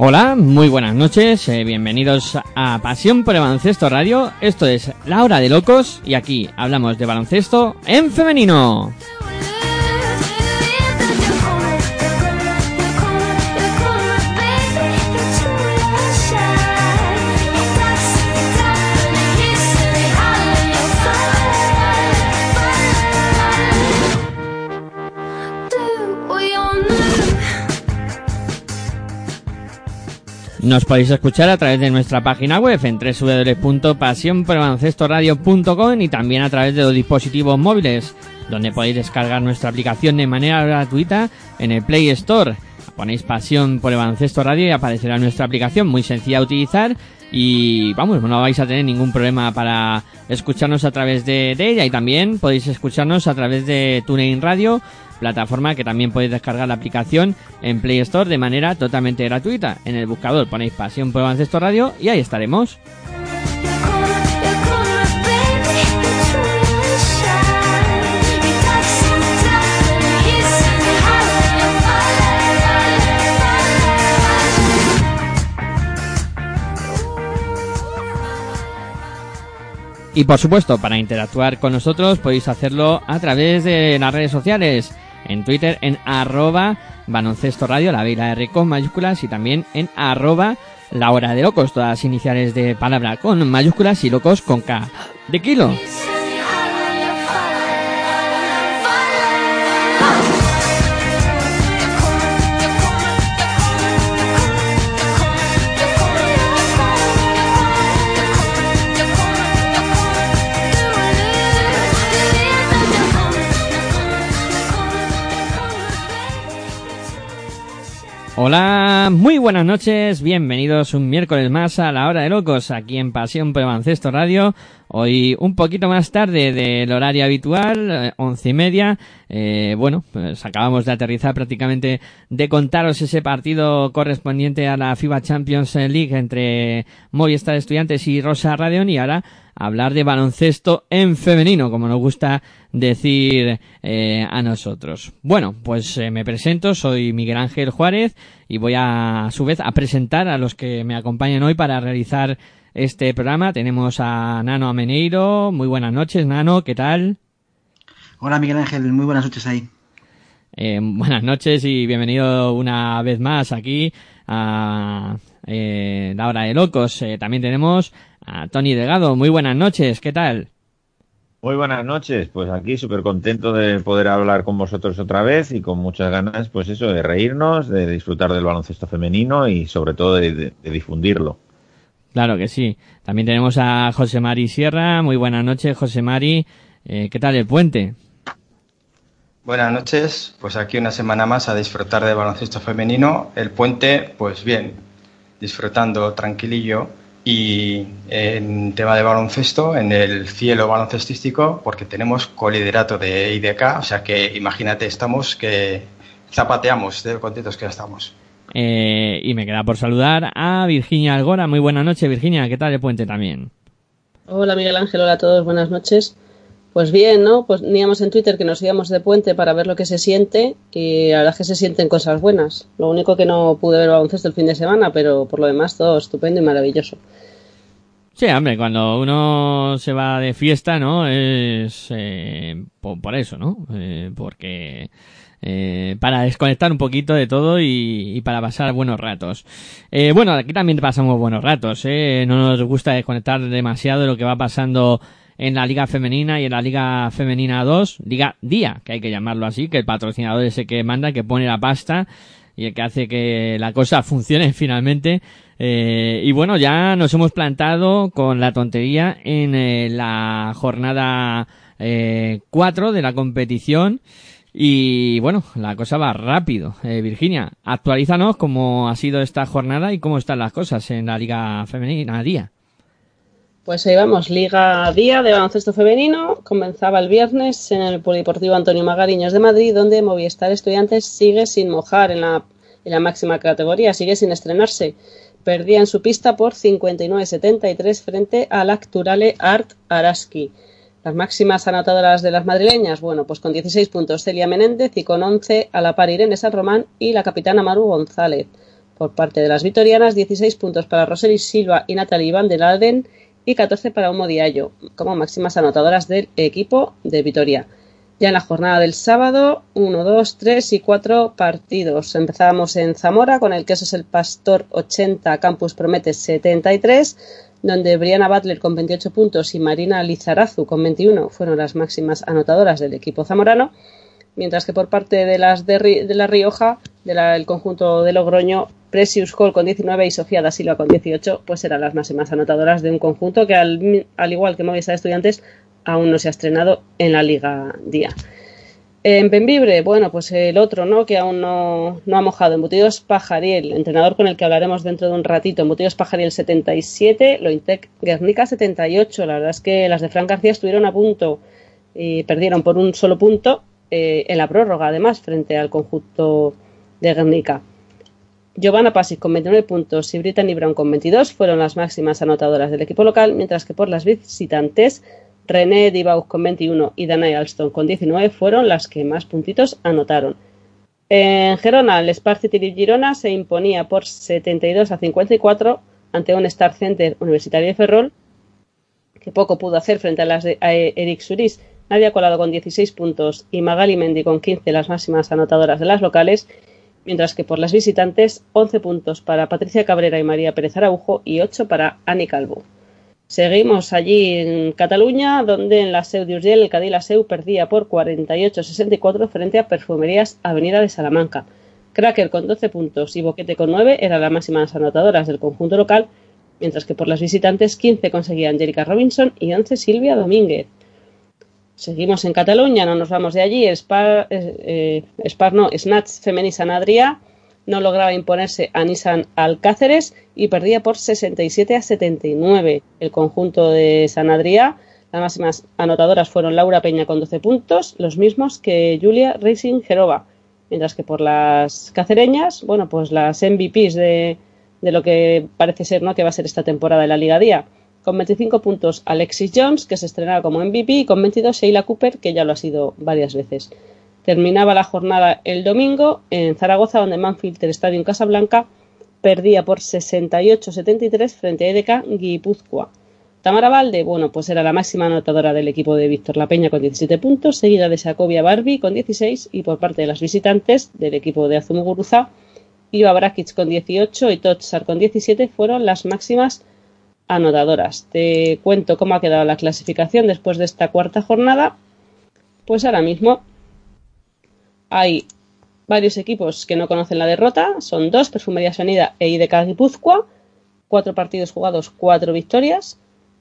Hola, muy buenas noches, bienvenidos a Pasión por el Baloncesto Radio. Esto es La Hora de Locos y aquí hablamos de baloncesto en femenino. Nos podéis escuchar a través de nuestra página web en www.pasionporbaloncestoradio.com y también a través de los dispositivos móviles, donde podéis descargar nuestra aplicación de manera gratuita en el Play Store. Ponéis Pasión por el Baloncesto Radio y aparecerá nuestra aplicación, muy sencilla de utilizar y vamos, no vais a tener ningún problema para escucharnos a través de ella. Y también podéis escucharnos a través de TuneIn Radio, plataforma que también podéis descargar la aplicación en Play Store de manera totalmente gratuita. En el buscador ponéis Pasión por el Baloncesto Radio y ahí estaremos. Y por supuesto, para interactuar con nosotros podéis hacerlo a través de las redes sociales. En Twitter en @baloncestoradio, la B y la R con mayúsculas, y también en @lahoralocos, todas iniciales de palabra con mayúsculas y locos con K de kilo. Hola, muy buenas noches, bienvenidos un miércoles más a La Hora de Locos, aquí en Pasión por el Baloncesto Radio. Hoy un poquito más tarde del horario habitual, 11:30. Bueno, pues acabamos de aterrizar prácticamente de contaros ese partido correspondiente a la FIBA Champions League entre Movistar Estudiantes y Rosa Radion, y ahora hablar de baloncesto en femenino, como nos gusta decir a nosotros. Bueno, pues me presento, soy Miguel Ángel Juárez y voy a su vez a presentar a los que me acompañan hoy para realizar este programa. Tenemos a Nano Ameneiro. Muy buenas noches, Nano, ¿qué tal? Hola, Miguel Ángel, muy buenas noches ahí. Buenas noches y bienvenido una vez más aquí a La Hora de Locos. También tenemos a Tony Delgado. Muy buenas noches, ¿qué tal? Muy buenas noches, pues aquí súper contento de poder hablar con vosotros otra vez y con muchas ganas, pues eso, de reírnos, de disfrutar del baloncesto femenino y sobre todo de difundirlo. Claro que sí. También tenemos a José Mari Sierra. Muy buenas noches, José Mari. ¿Qué tal el puente? Buenas noches, pues aquí una semana más a disfrutar del baloncesto femenino. El puente, pues bien, disfrutando tranquilillo. Y en tema de baloncesto, en el cielo baloncestístico, porque tenemos coliderato de IDK, o sea que imagínate, estamos que zapateamos de contentos que ya estamos. Y me queda por saludar a Virginia Algora. Muy buenas noches, Virginia, ¿qué tal el puente también? Hola, Miguel Ángel, hola a todos, buenas noches. Pues bien, ¿no? Pues poníamos en Twitter que nos íbamos de puente para ver lo que se siente y la verdad es que se sienten cosas buenas. Lo único que no pude ver baloncesto el fin de semana, pero por lo demás todo estupendo y maravilloso. Sí, hombre, cuando uno se va de fiesta, ¿no? Es por eso, ¿no? Porque para desconectar un poquito de todo y para pasar buenos ratos. Bueno, aquí también pasamos buenos ratos, ¿eh? No nos gusta desconectar demasiado de lo que va pasando en la Liga Femenina y en la Liga Femenina 2, Liga Día, que hay que llamarlo así, que el patrocinador es el que manda, el que pone la pasta y el que hace que la cosa funcione finalmente. Y bueno, ya nos hemos plantado con la tontería en la jornada 4 de la competición y bueno, la cosa va rápido. Virginia, actualízanos cómo ha sido esta jornada y cómo están las cosas en la Liga Femenina Día. Pues ahí vamos, Liga Día de baloncesto femenino, comenzaba el viernes en el Polideportivo Antonio Magariños de Madrid, donde Movistar Estudiantes sigue sin mojar en la máxima categoría, sigue sin estrenarse. Perdía en su pista por 59-73 frente al Acturale Art Araski. Las máximas anotadoras de las madrileñas, bueno, pues con 16 puntos Celia Menéndez y con 11 a la par Irene San Román y la capitana Maru González. Por parte de las vitorianas, 16 puntos para Rosely Silva y Natalie van del Alden y 14 para Humo Diallo, como máximas anotadoras del equipo de Vitoria. Ya en la jornada del sábado, 1, 2, 3 y 4 partidos. Empezamos en Zamora con el Quesos El Pastor 80, Campus Promete 73, donde Brianna Butler con 28 puntos y Marina Lizarazu con 21 fueron las máximas anotadoras del equipo zamorano. Mientras que por parte de las de La Rioja, del conjunto de Logroño, Precius Cole con 19 y Sofía Da Silva con 18, pues serán las máximas anotadoras de un conjunto que al igual que Movistar Estudiantes aún no se ha estrenado en la Liga Día. En Benvibre, bueno, pues el otro, ¿no?, que aún no ha mojado, Embutidos Pajariel, entrenador con el que hablaremos dentro de un ratito. Embutidos Pajariel 77, Lointec Guernica 78. La verdad es que las de Fran García estuvieron a punto y perdieron por un solo punto en la prórroga, además, frente al conjunto de Guernica. Giovanna Pasic con 29 puntos y Britani Brown con 22 fueron las máximas anotadoras del equipo local, mientras que por las visitantes, René Dibaut con 21 y Danae Alston con 19 fueron las que más puntitos anotaron. En Gerona, el Spar City de Girona se imponía por 72 a 54 ante un Star Center Universitario de Ferrol, que poco pudo hacer frente a las de Eric Suris. Nadia Colado con 16 puntos y Magali Mendy con 15 las máximas anotadoras de las locales, mientras que por las visitantes 11 puntos para Patricia Cabrera y María Pérez Araujo y 8 para Annie Calvo. Seguimos allí en Cataluña, donde en la Seu d'Urgell el Cadí La Seu perdía por 48-64 frente a Perfumerías Avenida de Salamanca. Cracker con 12 puntos y Boquete con 9 eran las máximas anotadoras del conjunto local, mientras que por las visitantes 15 conseguía Angélica Robinson y 11 Silvia Domínguez. Seguimos en Cataluña, no nos vamos de allí. Snatch Femení Sant Adrià no lograba imponerse a Nissan Alcáceres y perdía por 67 a 79. El conjunto de Sant Adrià, las máximas anotadoras fueron Laura Peña con 12 puntos, los mismos que Julia Racing Gerova. Mientras que por las cacereñas, bueno, pues las MVPs de lo que parece ser, ¿no?, que va a ser esta temporada de la Liga Día. Con 25 puntos Alexis Jones, que se estrenaba como MVP, y con 22 Sheila Cooper, que ya lo ha sido varias veces. Terminaba la jornada el domingo en Zaragoza, donde Banfield Stadium Casablanca perdía por 68-73 frente a EDK Guipúzcoa. Tamara Valde, bueno, pues era la máxima anotadora del equipo de Víctor La Peña con 17 puntos, seguida de Xacobia Barbie con 16, y por parte de las visitantes del equipo de Azumuguruza, Iva Brakic con 18 y Totsar con 17 fueron las máximas anotadoras. Te cuento cómo ha quedado la clasificación después de esta cuarta jornada. Pues ahora mismo hay varios equipos que no conocen la derrota. Son 2, Perfumerías Avenida e IDK Guipúzcoa. 4 partidos jugados, 4 victorias.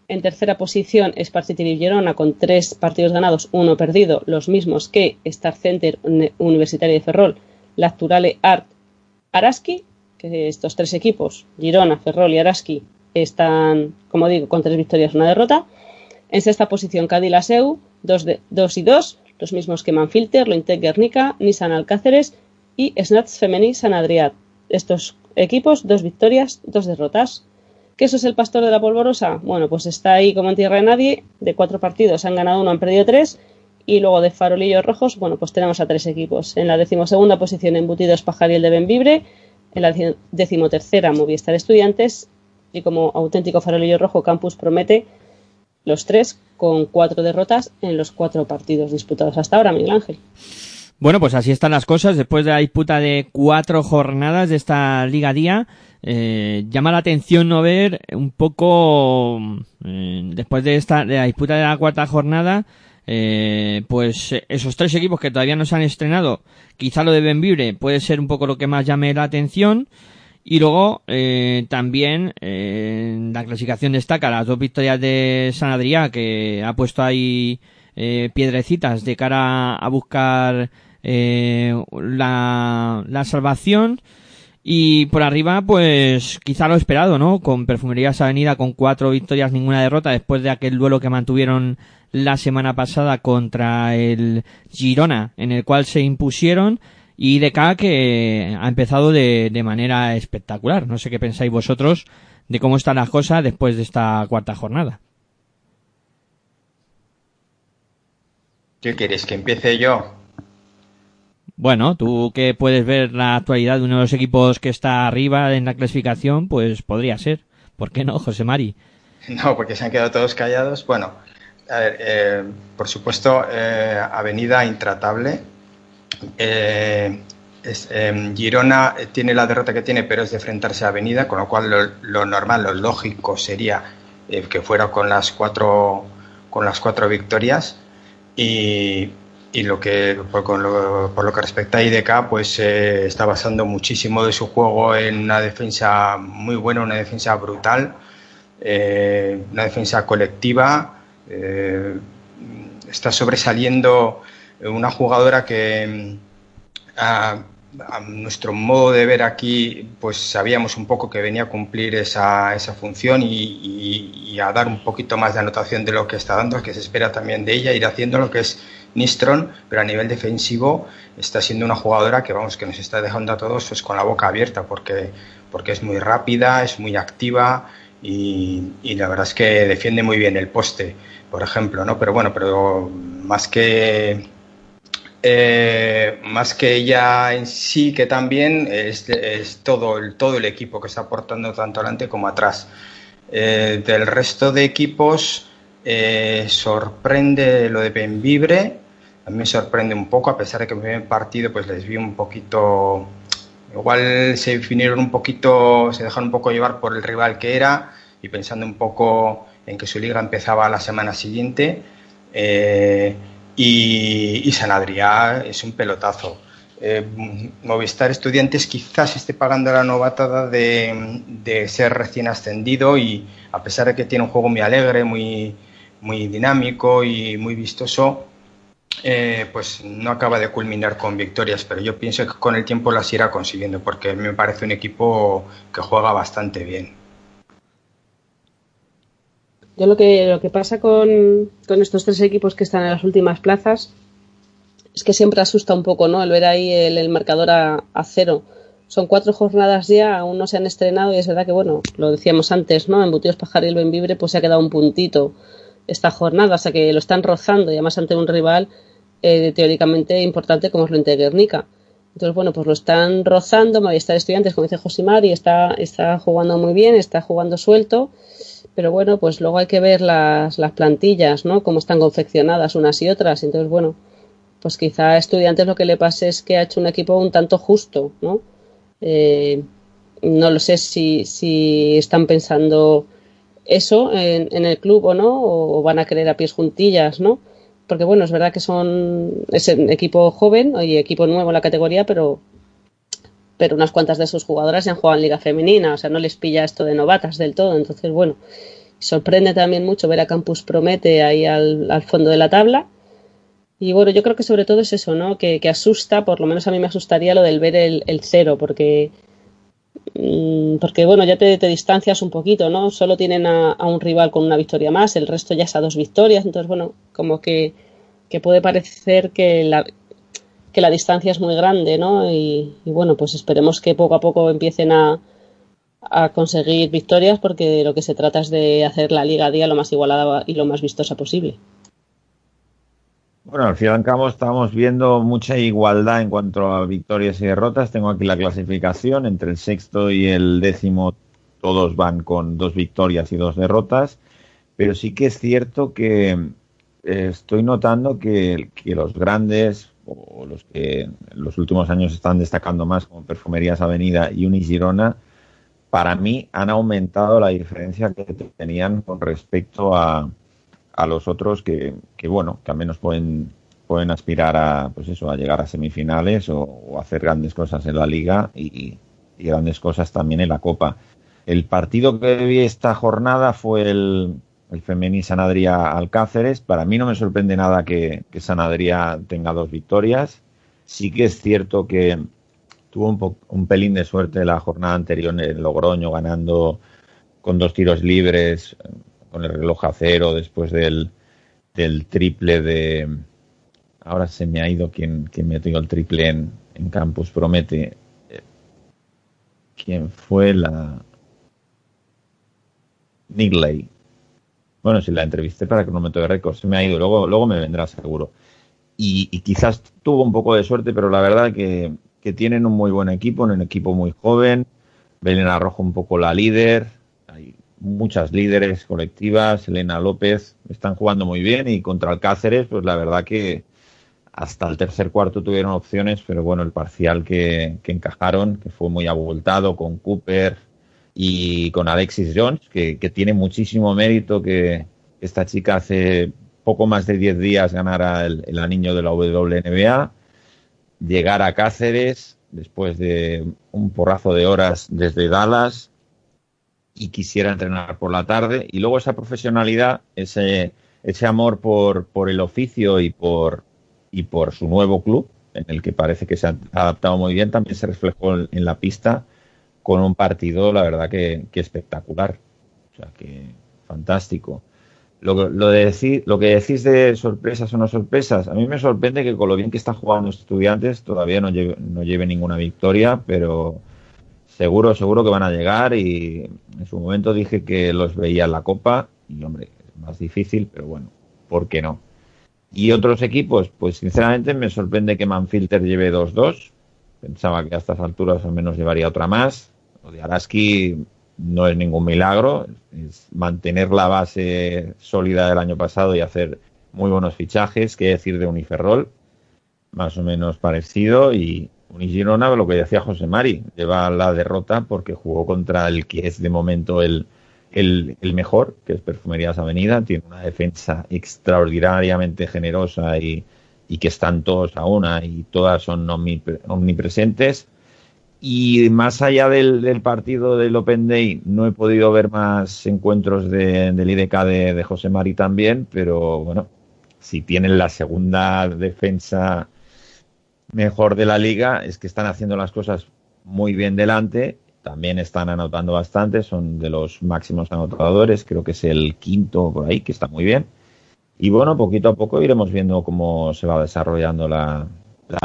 En tercera posición, Spar City Girona con 3 partidos ganados, 1 perdido. Los mismos que Star Center Universitario de Ferrol, Lacturale Art Araski. Que estos 3 equipos, Girona, Ferrol y Araski, están, como digo, con 3 victorias, 1 derrota. En sexta posición, Cadí La Seu, 2 y 2. Los mismos que Manfilter, Lointec Guernica, Nissan Alcáceres y Snats Femení Sant Adrià. Estos equipos, 2 victorias, 2 derrotas. ¿Quesos El Pastor de la Polvorosa? Bueno, pues está ahí como en tierra de nadie. De 4 partidos han ganado 1, han perdido 3. Y luego de Farolillos Rojos, bueno, pues tenemos a 3 equipos. En la 12ª posición, Embutidos Pajariel de Benvibre. En la 13ª, Movistar Estudiantes. Y como auténtico farolillo rojo, Campus Promete. Los 3 con 4 derrotas en los 4 partidos disputados hasta ahora, Miguel Ángel. Bueno, pues así están las cosas. Después de la disputa de 4 jornadas de esta Liga Día, llama la atención no ver un poco, después de la disputa de la cuarta jornada, pues esos 3 equipos que todavía no se han estrenado. Quizá lo de Benvibre puede ser un poco lo que más llame la atención. Y luego también la clasificación destaca las 2 victorias de Sant Adrià, que ha puesto ahí piedrecitas de cara a buscar la salvación. Y por arriba, pues quizá lo esperado, ¿no? Con Perfumerías Avenida con 4 victorias, ninguna derrota, después de aquel duelo que mantuvieron la semana pasada contra el Girona, en el cual se impusieron. Y IDK, que ha empezado de manera espectacular. No sé qué pensáis vosotros de cómo están las cosas después de esta cuarta jornada. ¿Qué queréis? ¿Que empiece yo? Bueno, tú que puedes ver la actualidad de uno de los equipos que está arriba en la clasificación, pues podría ser. ¿Por qué no, José Mari? No, porque se han quedado todos callados. Bueno, a ver, por supuesto, Avenida intratable. Girona tiene la derrota que tiene, pero es de enfrentarse a Avenida, con lo cual lo normal, lo lógico sería que fuera con las cuatro victorias. Y lo que por lo que respecta a IDK, pues está basando muchísimo de su juego en una defensa muy buena, una defensa brutal, una defensa colectiva. Está sobresaliendo una jugadora que a nuestro modo de ver aquí, pues sabíamos un poco que venía a cumplir esa función y a dar un poquito más de anotación de lo que está dando, que se espera también de ella, ir haciendo lo que es Nistron, pero a nivel defensivo está siendo una jugadora que vamos, que nos está dejando a todos pues con la boca abierta, porque es muy rápida, es muy activa y la verdad es que defiende muy bien el poste, por ejemplo, ¿no? Pero bueno, pero más que ella en sí, que también es todo el equipo que está aportando tanto adelante como atrás. Del resto de equipos sorprende lo de Benvibre, a mí me sorprende un poco, a pesar de que en el primer partido pues les vi un poquito, igual se definieron un poquito, se dejaron un poco llevar por el rival que era y pensando un poco en que su liga empezaba la semana siguiente. Y San Adrià es un pelotazo. Movistar Estudiantes quizás esté pagando la novatada de ser recién ascendido y a pesar de que tiene un juego muy alegre, muy, muy dinámico y muy vistoso, pues no acaba de culminar con victorias, pero yo pienso que con el tiempo las irá consiguiendo porque me parece un equipo que juega bastante bien. Yo lo que pasa con estos tres equipos que están en las últimas plazas es que siempre asusta un poco, ¿no? El ver ahí el marcador a cero. Son 4 jornadas ya, aún no se han estrenado y es verdad que, bueno, lo decíamos antes, ¿no? Embutidos Pajaril Benvibre pues se ha quedado un puntito esta jornada, o sea que lo están rozando y además ante un rival teóricamente importante como es Lente Guernica. Entonces, bueno, pues lo están rozando, Movistar Estudiantes, como dice Josimar, y está jugando muy bien, está jugando suelto. Pero bueno, pues luego hay que ver las plantillas, ¿no? Cómo están confeccionadas unas y otras. Entonces, bueno, pues quizá a Estudiantes lo que le pase es que ha hecho un equipo un tanto justo, ¿no? No lo sé si están pensando eso en el club o no, o van a querer a pies juntillas, ¿no? Porque bueno, es verdad que es un equipo joven y equipo nuevo en la categoría, pero unas cuantas de sus jugadoras ya han jugado en Liga Femenina, o sea, no les pilla esto de novatas del todo. Entonces, bueno, sorprende también mucho ver a Campus Promete ahí al fondo de la tabla. Y bueno, yo creo que sobre todo es eso, ¿no? Que asusta, por lo menos a mí me asustaría lo del ver el cero, porque bueno, ya te distancias un poquito, ¿no? Solo tienen a un rival con una victoria más, el resto ya es a 2 victorias. Entonces, bueno, como que puede parecer que la distancia es muy grande, ¿no? Y bueno, pues esperemos que poco a poco empiecen a conseguir victorias porque lo que se trata es de hacer la liga a día lo más igualada y lo más vistosa posible. Bueno, al fin y al cabo estamos viendo mucha igualdad en cuanto a victorias y derrotas. Tengo aquí la clasificación. Entre el 6º y el 10º todos van con 2 victorias y 2 derrotas, pero sí que es cierto que estoy notando que los grandes o los que en los últimos años están destacando más como Perfumerías Avenida y Unigirona, para mí han aumentado la diferencia que tenían con respecto a los otros que bueno, que al menos pueden aspirar a, pues eso, a llegar a semifinales o hacer grandes cosas en la Liga y grandes cosas también en la Copa. El partido que vi esta jornada fue el Femení San Adrià Alcáceres. Para mí no me sorprende nada que San Adrià tenga 2 victorias. Sí que es cierto que tuvo un pelín de suerte la jornada anterior en Logroño, ganando con 2 tiros libres, con el reloj a cero, después del triple de... Ahora se me ha ido quien metió el triple en Campus Promete. ¿Quién fue la...? Nigley. Bueno, si la entrevisté para Cronómetro de Récords, se me ha ido, luego me vendrá seguro. y quizás tuvo un poco de suerte, pero la verdad que tienen un muy buen equipo, un equipo muy joven. Belén Arrojo un poco la líder, hay muchas líderes colectivas, Elena López, están jugando muy bien, y contra el Cáceres, pues la verdad que hasta el tercer cuarto tuvieron opciones, pero bueno, el parcial que encajaron, que fue muy abultado con Cooper y con Alexis Jones, que tiene muchísimo mérito que esta chica hace poco más de 10 días ganara el anillo de la WNBA, llegar a Cáceres después de un porrazo de horas desde Dallas, y quisiera entrenar por la tarde, y luego esa profesionalidad, ese amor por el oficio y por su nuevo club, en el que parece que se ha adaptado muy bien, también se reflejó en la pista con un partido, la verdad que espectacular, o sea que fantástico. Lo que decís de sorpresas o no sorpresas, a mí me sorprende que con lo bien que está jugando Estudiantes todavía no lleve ninguna victoria, pero seguro que van a llegar, y en su momento dije que los veía en la Copa, y hombre, es más difícil, pero bueno, ¿por qué no? Y otros equipos, pues sinceramente me sorprende que Manfilter lleve 2-2, pensaba que a estas alturas al menos llevaría otra más. Lo de Araski no es ningún milagro, es mantener la base sólida del año pasado y hacer muy buenos fichajes, qué decir de Uniferrol, más o menos parecido, y Unigirona, lo que decía José Mari, lleva la derrota porque jugó contra el que es de momento el mejor, que es Perfumerías Avenida, tiene una defensa extraordinariamente generosa y que están todos a una y todas son omnipresentes. Y más allá del partido del Open Day, no he podido ver más encuentros del IDK de José Mari también, pero bueno, si tienen la segunda defensa mejor de la liga, es que están haciendo las cosas muy bien delante, también están anotando bastante, son de los máximos anotadores, creo que es el quinto por ahí, que está muy bien. Y bueno, poquito a poco iremos viendo cómo se va desarrollando la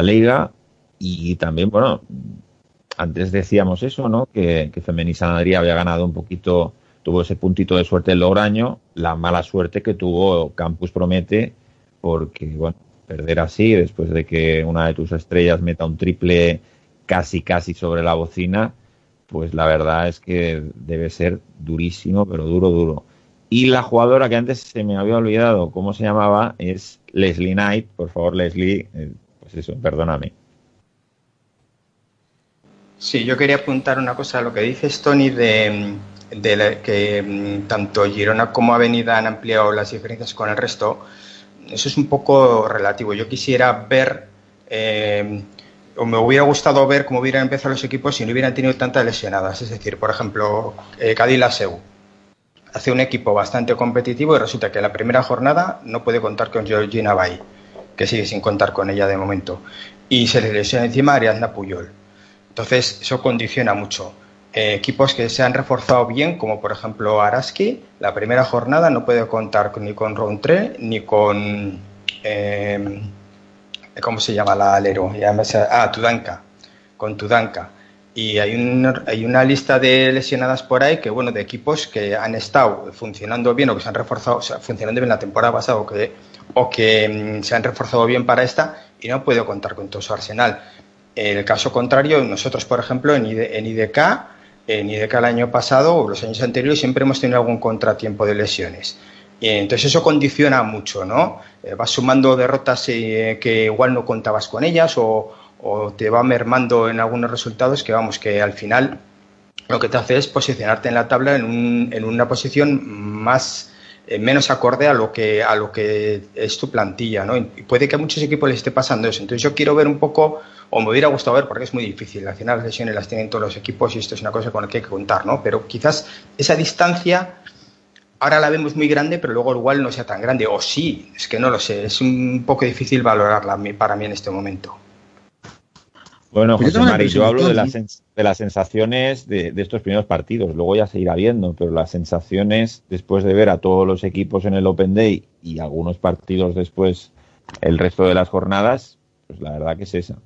liga, y también, bueno, antes decíamos eso, ¿no? Que Feminisanadría había ganado un poquito, tuvo ese puntito de suerte en Logroño, la mala suerte que tuvo Campus Promete, porque, bueno, perder así, después de que una de tus estrellas meta un triple casi sobre la bocina, pues la verdad es que debe ser durísimo, pero duro. Y la jugadora que antes se me había olvidado cómo se llamaba es Leslie Knight. Por favor, Leslie, pues eso, perdóname. Sí, yo quería apuntar una cosa a lo que dices, Tony, que tanto Girona como Avenida han ampliado las diferencias con el resto. Eso es un poco relativo. Yo quisiera ver, o me hubiera gustado ver cómo hubieran empezado los equipos si no hubieran tenido tantas lesionadas. Es decir, por ejemplo, Cádiz-Laseu hace un equipo bastante competitivo y resulta que en la primera jornada no puede contar con Georgina Bay, que sigue sin contar con ella de momento, y se le lesiona encima a Ariadna Puyol. Entonces, eso condiciona mucho. Equipos que se han reforzado bien, como por ejemplo Araski, la primera jornada no puede contar ni con Rontré ni con... ¿cómo se llama la alero? Tudanka. Con Tudanka. Y hay una lista de lesionadas por ahí que, bueno, de equipos que han estado funcionando bien o que se han reforzado, o sea, funcionando bien la temporada pasada o que se han reforzado bien para esta y no puede contar con todo su arsenal. El caso contrario, nosotros, por ejemplo, en IDK el año pasado o los años anteriores siempre hemos tenido algún contratiempo de lesiones. Y entonces eso condiciona mucho, ¿no? Vas sumando derrotas que igual no contabas con ellas o te va mermando en algunos resultados que al final lo que te hace es posicionarte en la tabla en una posición menos acorde a lo que es tu plantilla, ¿no? Y puede que a muchos equipos les esté pasando eso. Entonces yo quiero ver un poco, o me hubiera gustado ver, porque es muy difícil, al final las lesiones las tienen todos los equipos y esto es una cosa con la que hay que contar, ¿no? Pero quizás esa distancia ahora la vemos muy grande, pero luego igual no sea tan grande, o sí, es que no lo sé, es un poco difícil valorarla para mí en este momento. Bueno, José Mari, yo hablo de las sensaciones de estos primeros partidos, luego ya se irá viendo, pero las sensaciones después de ver a todos los equipos en el Open Day y algunos partidos después el resto de las jornadas, pues la verdad que es esa.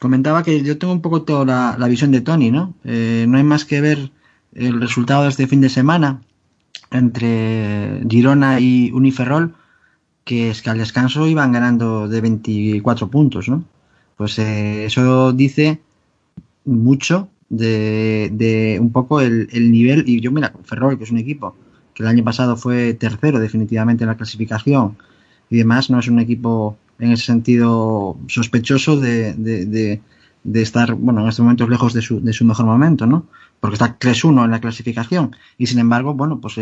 Comentaba que yo tengo un poco toda la visión de Tony, ¿no? No hay más que ver el resultado de este fin de semana entre Girona y Uniferrol, que es que al descanso iban ganando de 24 puntos, ¿no? Pues eso dice mucho de un poco el nivel. Y yo, mira, Ferrol, que es un equipo que el año pasado fue tercero definitivamente en la clasificación y demás, no es un equipo en ese sentido sospechoso de estar, bueno, en estos momentos lejos de su mejor momento, ¿no? Porque está 3-1 en la clasificación y, sin embargo, bueno, pues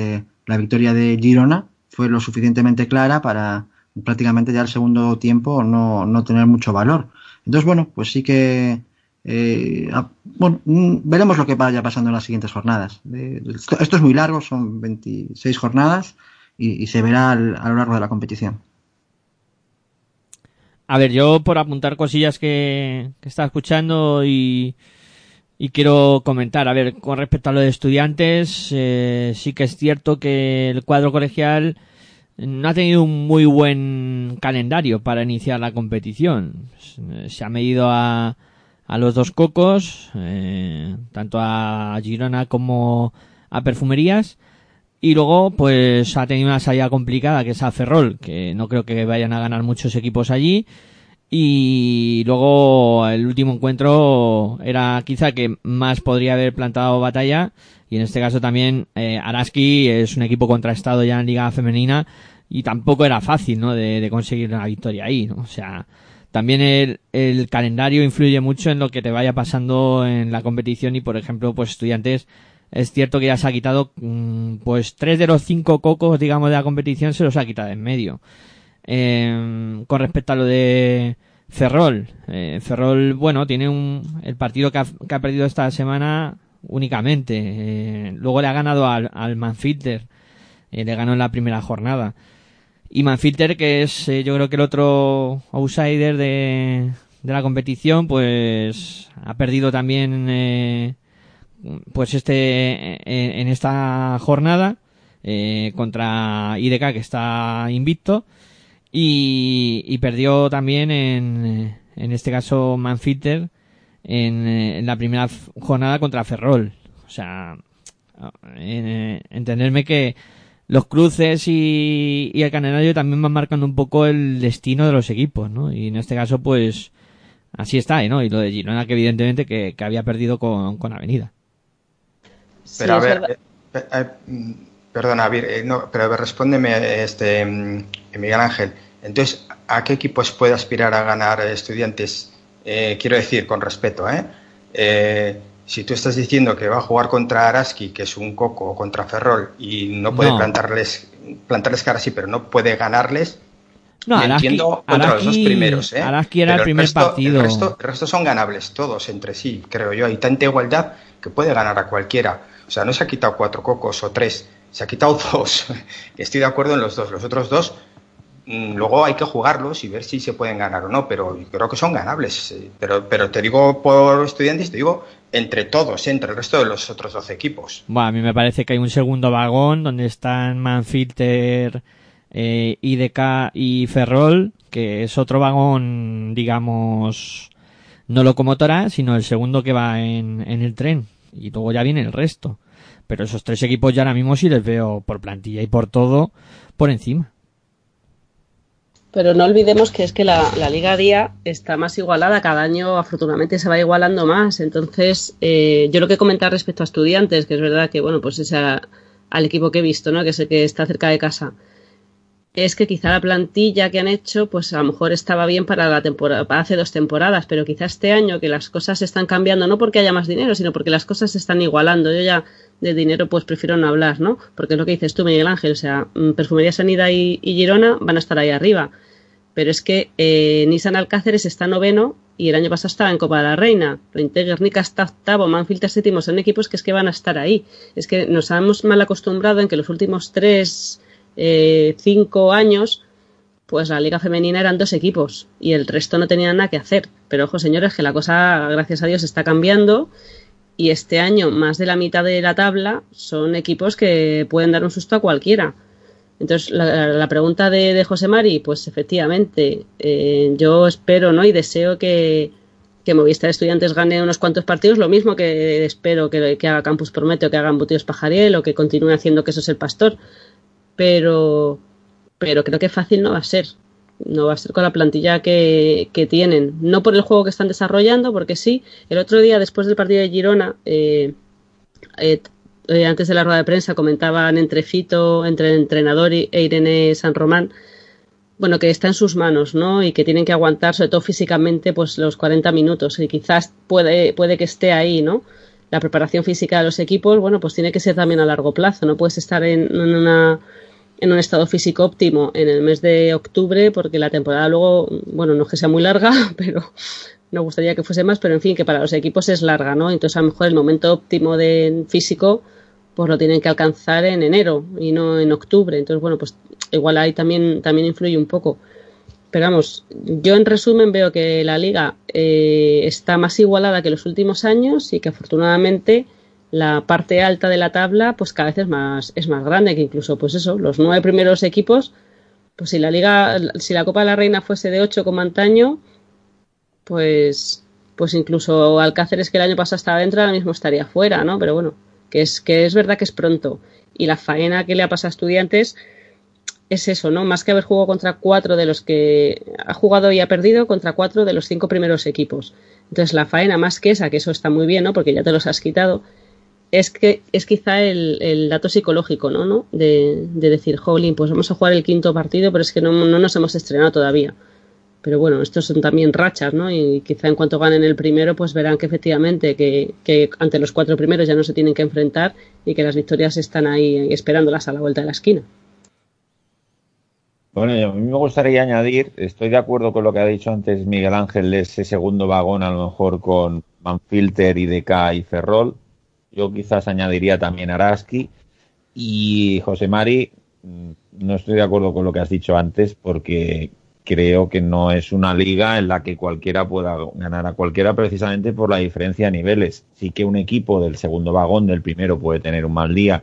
la victoria de Girona fue lo suficientemente clara para prácticamente ya el segundo tiempo no tener mucho valor. Entonces, bueno, pues sí que bueno, veremos lo que vaya pasando en las siguientes jornadas. Esto es muy largo, son 26 jornadas y se verá a lo largo de la competición. A ver, yo por apuntar cosillas que estaba escuchando y quiero comentar. A ver, con respecto a lo de Estudiantes, sí que es cierto que el cuadro colegial no ha tenido un muy buen calendario para iniciar la competición. Se ha medido a los dos cocos, tanto a Girona como a Perfumerías. Y luego, pues, ha tenido una salida complicada, que es a Ferrol, que no creo que vayan a ganar muchos equipos allí. Y luego, el último encuentro era quizá que más podría haber plantado batalla. Y en este caso también, Araski es un equipo contrastado ya en Liga Femenina. Y tampoco era fácil, ¿no?, de conseguir una victoria ahí, ¿no? O sea, también el calendario influye mucho en lo que te vaya pasando en la competición. Y, por ejemplo, pues, Estudiantes, es cierto que ya se ha quitado, pues, 3 de los 5 cocos, digamos, de la competición se los ha quitado en medio. Con respecto a lo de Ferrol, Ferrol, bueno, tiene el partido que ha perdido esta semana únicamente. Luego le ha ganado al Manfilter, le ganó en la primera jornada. Y Manfilter, que es, yo creo que el otro outsider de la competición, pues ha perdido también, pues en esta jornada contra IDK, que está invicto, y perdió también en este caso Manfilter en la primera jornada contra Ferrol. O sea, entenderme que los cruces y el calendario también van marcando un poco el destino de los equipos, ¿no? Y en este caso, pues así está, ¿no? Y lo de Girona, que evidentemente que había perdido con Avenida. Pero a ver, perdona, no, pero respóndeme, Miguel Ángel. Entonces, ¿a qué equipos puede aspirar a ganar Estudiantes? Quiero decir, con respeto, si tú estás diciendo que va a jugar contra Araski, que es un coco, o contra Ferrol, y no puede plantarles cara así, pero no puede ganarles. No, entiendo contra los dos primeros, Araski era el primer partido. El resto son ganables todos entre sí, creo yo. Hay tanta igualdad que puede ganar a cualquiera. O sea, no se ha quitado 4 cocos o 3, se ha quitado 2. Estoy de acuerdo en los dos. Los otros 2, luego hay que jugarlos y ver si se pueden ganar o no, pero creo que son ganables. Pero te digo por Estudiantes, te digo entre todos, entre el resto de los otros 12 equipos. Bueno, a mí me parece que hay un segundo vagón donde están Manfilter, IDK y Ferrol, que es otro vagón, digamos, no locomotora, sino el segundo que va en el tren. Y luego ya viene el resto. Pero esos 3 equipos ya ahora mismo sí les veo por plantilla y por todo por encima. Pero no olvidemos que es que la Liga Día está más igualada. Cada año, afortunadamente, se va igualando más. Entonces, yo lo que comentar respecto a Estudiantes, que es verdad que, bueno, pues es al equipo que he visto, ¿no?, que es el que está cerca de casa, es que quizá la plantilla que han hecho, pues a lo mejor estaba bien para la temporada, para hace 2 temporadas, pero quizá este año, que las cosas están cambiando, no porque haya más dinero, sino porque las cosas se están igualando. Yo ya de dinero pues prefiero no hablar, ¿no? Porque es lo que dices tú, Miguel Ángel, o sea, Perfumería Sanidad y Girona van a estar ahí arriba. Pero es que Nissan Alcáceres está 9º y el año pasado estaba en Copa de la Reina. Reintegr, Guernica está 8º, Manfilter 7º, son equipos que es que van a estar ahí. Es que nos hemos mal acostumbrado en que los últimos 5 años, pues la Liga Femenina eran 2 equipos y el resto no tenía nada que hacer. Pero ojo, señores, que la cosa, gracias a Dios, está cambiando, y este año más de la mitad de la tabla son equipos que pueden dar un susto a cualquiera. Entonces, la pregunta de José Mari, pues efectivamente, yo espero, ¿no?, y deseo que Movistar Estudiantes gane unos cuantos partidos, lo mismo que espero que haga Campus Prometeo, que haga Embutidos Pajariel, o que continúe haciendo Quesos El Pastor. Pero pero creo que fácil no va a ser. No va a ser con la plantilla que tienen. No por el juego que están desarrollando, porque sí. El otro día, después del partido de Girona, antes de la rueda de prensa, comentaban entre Fito, entre el entrenador e Irene San Román, bueno, que está en sus manos, ¿no? Y que tienen que aguantar, sobre todo físicamente, pues los 40 minutos. Y quizás puede que esté ahí, ¿no? La preparación física de los equipos, bueno, pues tiene que ser también a largo plazo. No puedes estar en un estado físico óptimo en el mes de octubre, porque la temporada luego, bueno, no es que sea muy larga, pero nos gustaría que fuese más, pero en fin, que para los equipos es larga, ¿no? Entonces a lo mejor el momento óptimo de físico pues lo tienen que alcanzar en enero y no en octubre. Entonces, bueno, pues igual ahí también influye un poco. Pero vamos, yo en resumen veo que la liga está más igualada que los últimos años y que afortunadamente la parte alta de la tabla pues cada vez es más grande, que incluso pues eso, los 9 primeros equipos, pues si la Copa de la Reina fuese de 8 como antaño, pues incluso Alcáceres, que el año pasado estaba dentro, ahora mismo estaría fuera, ¿no? Pero bueno, que es verdad que es pronto, y la faena que le ha pasado a Estudiantes es eso, ¿no? Más que haber jugado contra 4 de los que ha jugado y ha perdido, contra 4 de los 5 primeros equipos. Entonces la faena, más que esa, que eso está muy bien, ¿no? Porque ya te los has quitado, es que es quizá el dato psicológico, ¿no? De decir, jolín, pues vamos a jugar el 5.º partido, pero es que no nos hemos estrenado todavía. Pero bueno, estos son también rachas, ¿no? Y quizá en cuanto ganen el primero, pues verán que efectivamente que ante los 4 primeros ya no se tienen que enfrentar y que las victorias están ahí esperándolas a la vuelta de la esquina. Bueno, a mí me gustaría añadir, estoy de acuerdo con lo que ha dicho antes Miguel Ángel, de ese segundo vagón a lo mejor con Manfilter, IDK y Ferrol. Yo quizás añadiría también Araski, y José Mari, no estoy de acuerdo con lo que has dicho antes, porque creo que no es una liga en la que cualquiera pueda ganar a cualquiera, precisamente por la diferencia de niveles. Sí que un equipo del segundo vagón, del primero, puede tener un mal día,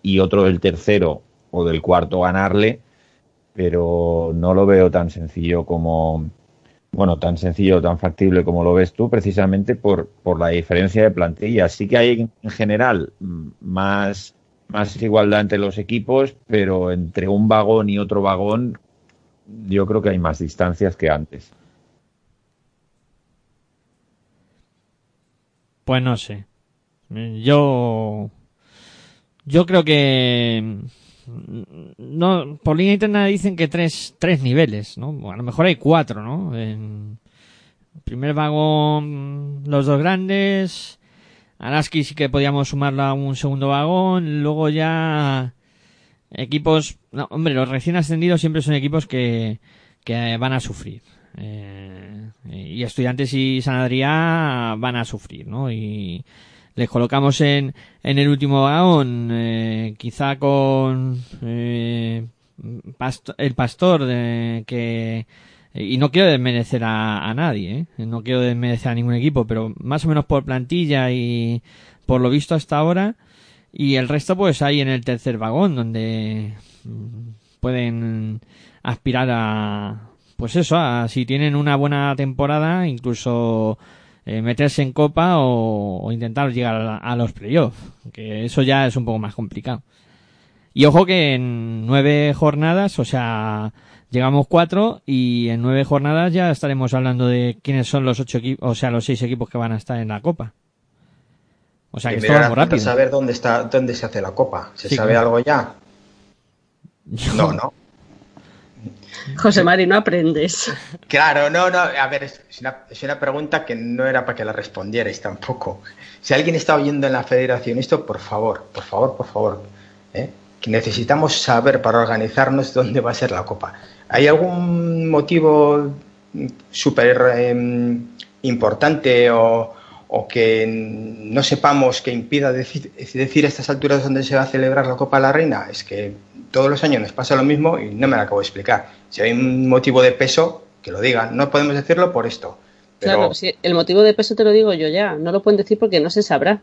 y otro del tercero o del cuarto ganarle, pero no lo veo tan sencillo como... Bueno, tan sencillo, tan factible como lo ves tú, precisamente por la diferencia de plantilla. Sí que hay en general más igualdad entre los equipos, pero entre un vagón y otro vagón yo creo que hay más distancias que antes. Pues no sé. Yo creo que... No, por línea interna dicen que tres niveles, ¿no? A lo mejor hay 4, ¿no? En primer vagón los 2 grandes, Araski sí que podíamos sumarla a un segundo vagón, luego ya equipos... No, hombre, los recién ascendidos siempre son equipos que van a sufrir. Y Estudiantes y San Adrià van a sufrir, ¿no? Y... les colocamos en el último vagón, quizá con el Pastor, y no quiero desmerecer a nadie, no quiero desmerecer a ningún equipo, pero más o menos por plantilla y por lo visto hasta ahora, y el resto pues ahí en el tercer vagón, donde pueden aspirar a, pues eso, a, si tienen una buena temporada, incluso... meterse en Copa o intentar llegar a los playoffs, que eso ya es un poco más complicado. Y ojo que en 9 jornadas, o sea, llegamos 4 y en 9 jornadas ya estaremos hablando de quiénes son los 8 equipos, o sea, los 6 equipos que van a estar en la Copa. O sea, que esto va muy rápido. Saber dónde se hace la Copa. ¿Se sí, sabe claro. Algo ya? No. José Mari, no aprendes. Claro, no, a ver, es una pregunta que no era para que la respondierais tampoco. Si alguien está oyendo en la federación esto, por favor, que necesitamos saber para organizarnos dónde va a ser la Copa. ¿Hay algún motivo súper importante o que no sepamos que impida decir a estas alturas dónde se va a celebrar la Copa de la Reina? Es que todos los años nos pasa lo mismo y no me lo acabo de explicar. Si hay un motivo de peso, que lo digan. No podemos decirlo por esto. Pero... Claro, si el motivo de peso te lo digo yo ya. No lo pueden decir porque no se sabrá.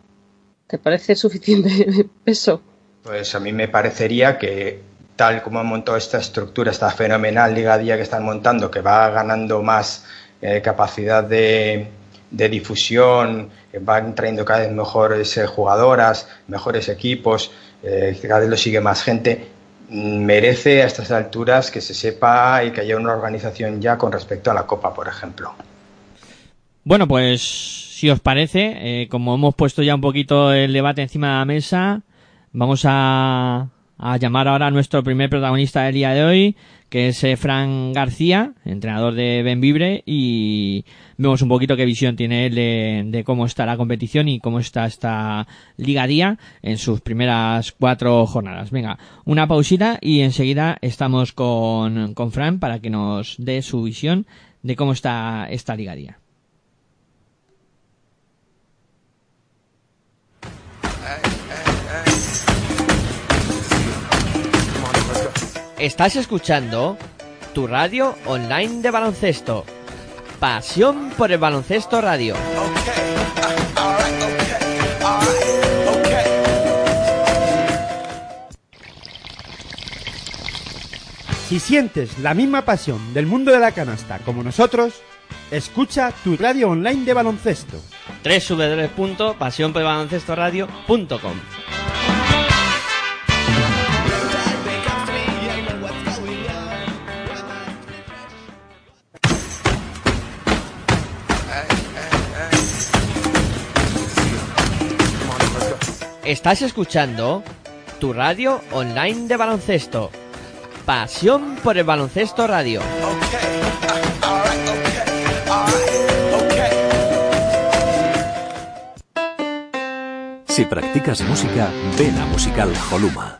¿Te parece suficiente peso? Pues a mí me parecería que, tal como han montado esta estructura, esta fenomenal liga a día que están montando, que va ganando más capacidad de difusión, van trayendo cada vez mejores jugadoras, mejores equipos, cada vez lo sigue más gente... merece a estas alturas que se sepa y que haya una organización ya con respecto a la Copa, por ejemplo. Bueno, pues si os parece, como hemos puesto ya un poquito el debate encima de la mesa, vamos a llamar ahora a nuestro primer protagonista del día de hoy, que es Fran García, entrenador de Benvibre, y vemos un poquito qué visión tiene él de cómo está la competición y cómo está esta Liga Día en sus primeras 4 jornadas. Venga, una pausita y enseguida estamos con Fran para que nos dé su visión de cómo está esta Liga Día. Estás escuchando tu radio online de baloncesto. Pasión por el baloncesto radio. Si sientes la misma pasión del mundo de la canasta como nosotros, escucha tu radio online de baloncesto. www.pasionporelbaloncestoradio.com. Estás escuchando tu radio online de baloncesto. Pasión por el baloncesto radio. Si practicas música, ven a Musical Joluma.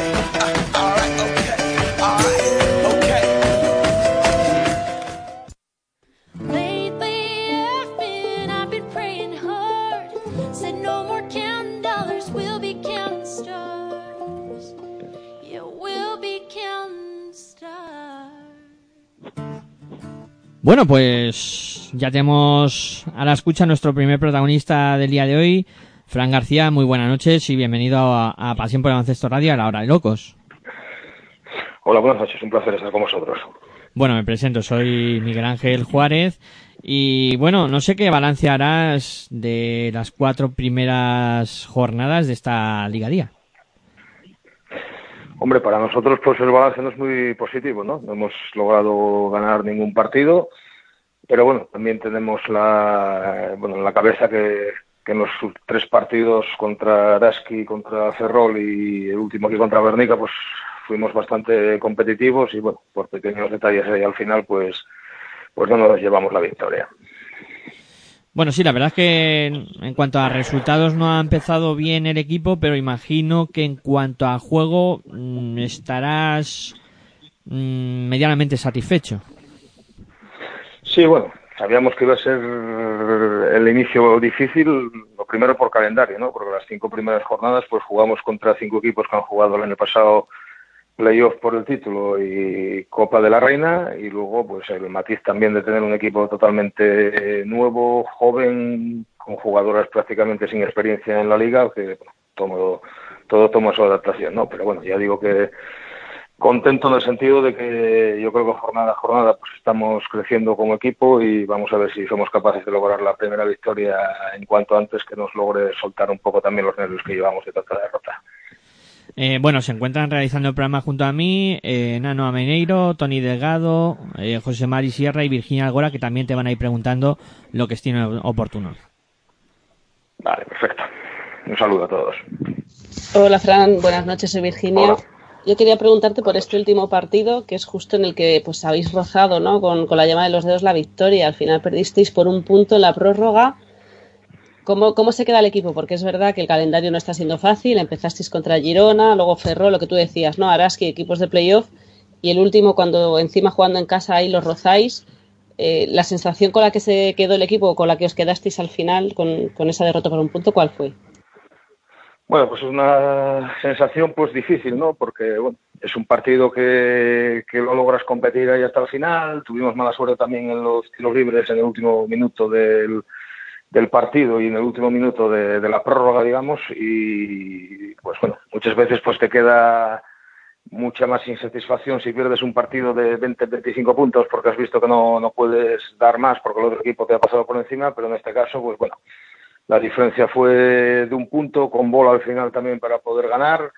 Bueno, pues ya tenemos a la escucha a nuestro primer protagonista del día de hoy, Fran García. Muy buenas noches y bienvenido a Pasión por el Baloncesto Radio a la Hora de Locos. Hola, buenas noches, un placer estar con vosotros. Bueno, me presento, soy Miguel Ángel Juárez y bueno, no sé qué balance harás de las 4 primeras jornadas de esta Liga Día. Hombre, para nosotros pues el balance no es muy positivo, ¿no? No hemos logrado ganar ningún partido, pero bueno, también tenemos en la cabeza que en los 3 partidos contra Araski, contra Ferrol y el último aquí contra Bernica, pues fuimos bastante competitivos y bueno, por pequeños detalles ahí al final pues no nos llevamos la victoria. Bueno, sí, la verdad es que en cuanto a resultados no ha empezado bien el equipo, pero imagino que en cuanto a juego estarás medianamente satisfecho. Sí, bueno, sabíamos que iba a ser el inicio difícil, lo primero por calendario, ¿no? Porque las 5 primeras jornadas pues jugamos contra 5 equipos que han jugado el año pasado playoff por el título y Copa de la Reina, y luego pues el matiz también de tener un equipo totalmente nuevo, joven, con jugadoras prácticamente sin experiencia en la liga, que bueno, todo toma su adaptación, ¿no? Pero bueno, ya digo que contento en el sentido de que yo creo que jornada a jornada pues estamos creciendo como equipo y vamos a ver si somos capaces de lograr la primera victoria en cuanto antes, que nos logre soltar un poco también los nervios que llevamos de tanta derrota. Bueno, se encuentran realizando el programa junto a mí Nano Ameneiro, Tony Delgado, José Mari Sierra y Virginia Algora, que también te van a ir preguntando lo que estime oportuno. Vale, perfecto. Un saludo a todos. Hola Fran, buenas noches, soy Virginia. Hola. Yo quería preguntarte por este último partido, que es justo en el que pues habéis rozado, ¿no? Con la llama de los dedos la victoria. Al final perdisteis por un punto en la prórroga. ¿Cómo se queda el equipo? Porque es verdad que el calendario no está siendo fácil. Empezasteis contra Girona, luego Ferrol, lo que tú decías, ¿no? Araski, equipos de playoff, y el último, cuando encima jugando en casa ahí los rozáis. La sensación con la que se quedó el equipo, con la que os quedasteis al final, con esa derrota por un punto, ¿cuál fue? Bueno, pues una sensación pues difícil, ¿no? Porque bueno, es un partido que lo logras competir ahí hasta el final. Tuvimos mala suerte también en los tiros libres en el último minuto del partido y en el último minuto de la prórroga, digamos, y pues bueno, muchas veces pues te queda mucha más insatisfacción si pierdes un partido de 20-25 puntos porque has visto que no puedes dar más porque el otro equipo te ha pasado por encima, pero en este caso, pues bueno, la diferencia fue de un punto, con bola al final también para poder ganar,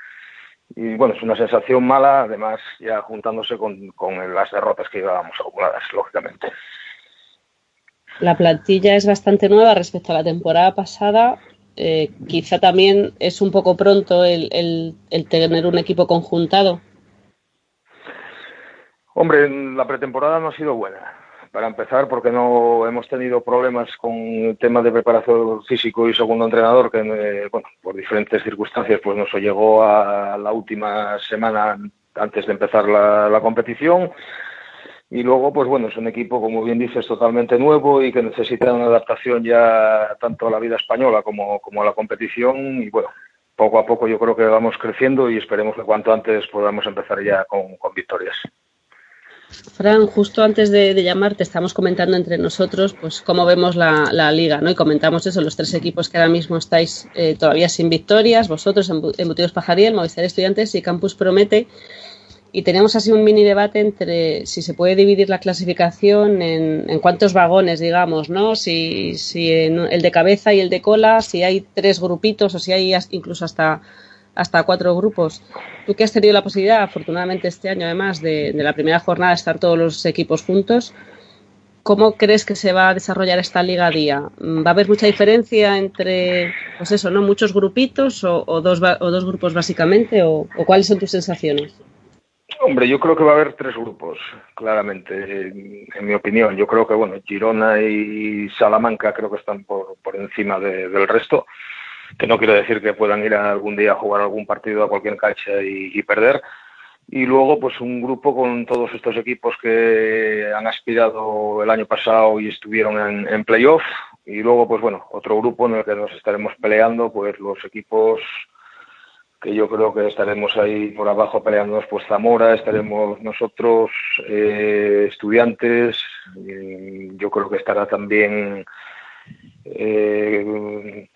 y bueno, es una sensación mala, además ya juntándose con las derrotas que llevábamos acumuladas, lógicamente. La plantilla es bastante nueva respecto a la temporada pasada. Quizá también es un poco pronto el tener un equipo conjuntado. Hombre, la pretemporada no ha sido buena, para empezar, porque no hemos tenido problemas con el tema de preparación físico y segundo entrenador, que bueno, por diferentes circunstancias pues nos llegó a la última semana antes de empezar la competición. Y luego, pues bueno, es un equipo, como bien dices, totalmente nuevo y que necesita una adaptación ya tanto a la vida española como a la competición. Y bueno, poco a poco yo creo que vamos creciendo y esperemos que cuanto antes podamos empezar ya con victorias. Fran, justo antes de llamarte, estamos comentando entre nosotros pues cómo vemos la liga, ¿no? Y comentamos eso, los tres equipos que ahora mismo estáis todavía sin victorias, vosotros, Embutidos Pajariel, Movistar Estudiantes y Campus Promete. Y tenemos así un mini debate entre si se puede dividir la clasificación en cuántos vagones, digamos, ¿no? Si el de cabeza y el de cola, si hay tres grupitos o si hay incluso hasta cuatro grupos. Tú que has tenido la posibilidad, afortunadamente este año además, de la primera jornada estar todos los equipos juntos, ¿cómo crees que se va a desarrollar esta liga a día? ¿Va a haber mucha diferencia entre, pues eso, ¿no? Muchos grupitos o dos grupos básicamente o cuáles son tus sensaciones? Hombre, yo creo que va a haber tres grupos, claramente, en mi opinión. Yo creo que, bueno, Girona y Salamanca creo que están por encima del resto, que no quiere decir que puedan ir algún día a jugar algún partido a cualquier cancha y perder. Y luego, pues un grupo con todos estos equipos que han aspirado el año pasado y estuvieron en playoff. Y luego, pues bueno, otro grupo en el que nos estaremos peleando, pues los equipos que yo creo que estaremos ahí por abajo peleándonos, pues Zamora, estaremos nosotros, Estudiantes, yo creo que estará también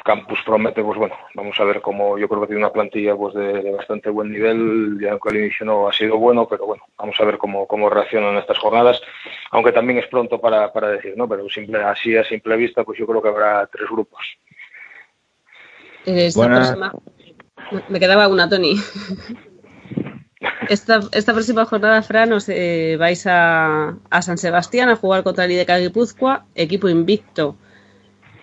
Campus Promete, pues bueno, vamos a ver cómo, yo creo que tiene una plantilla pues de bastante buen nivel, ya que al inicio no ha sido bueno, pero bueno, vamos a ver cómo reaccionan estas jornadas, aunque también es pronto para decir, ¿no? Pero así a simple vista, pues yo creo que habrá tres grupos. Me quedaba una, Tony. Esta próxima jornada, Fran, os vais a San Sebastián a jugar contra el IDK Guipúzcoa, equipo invicto.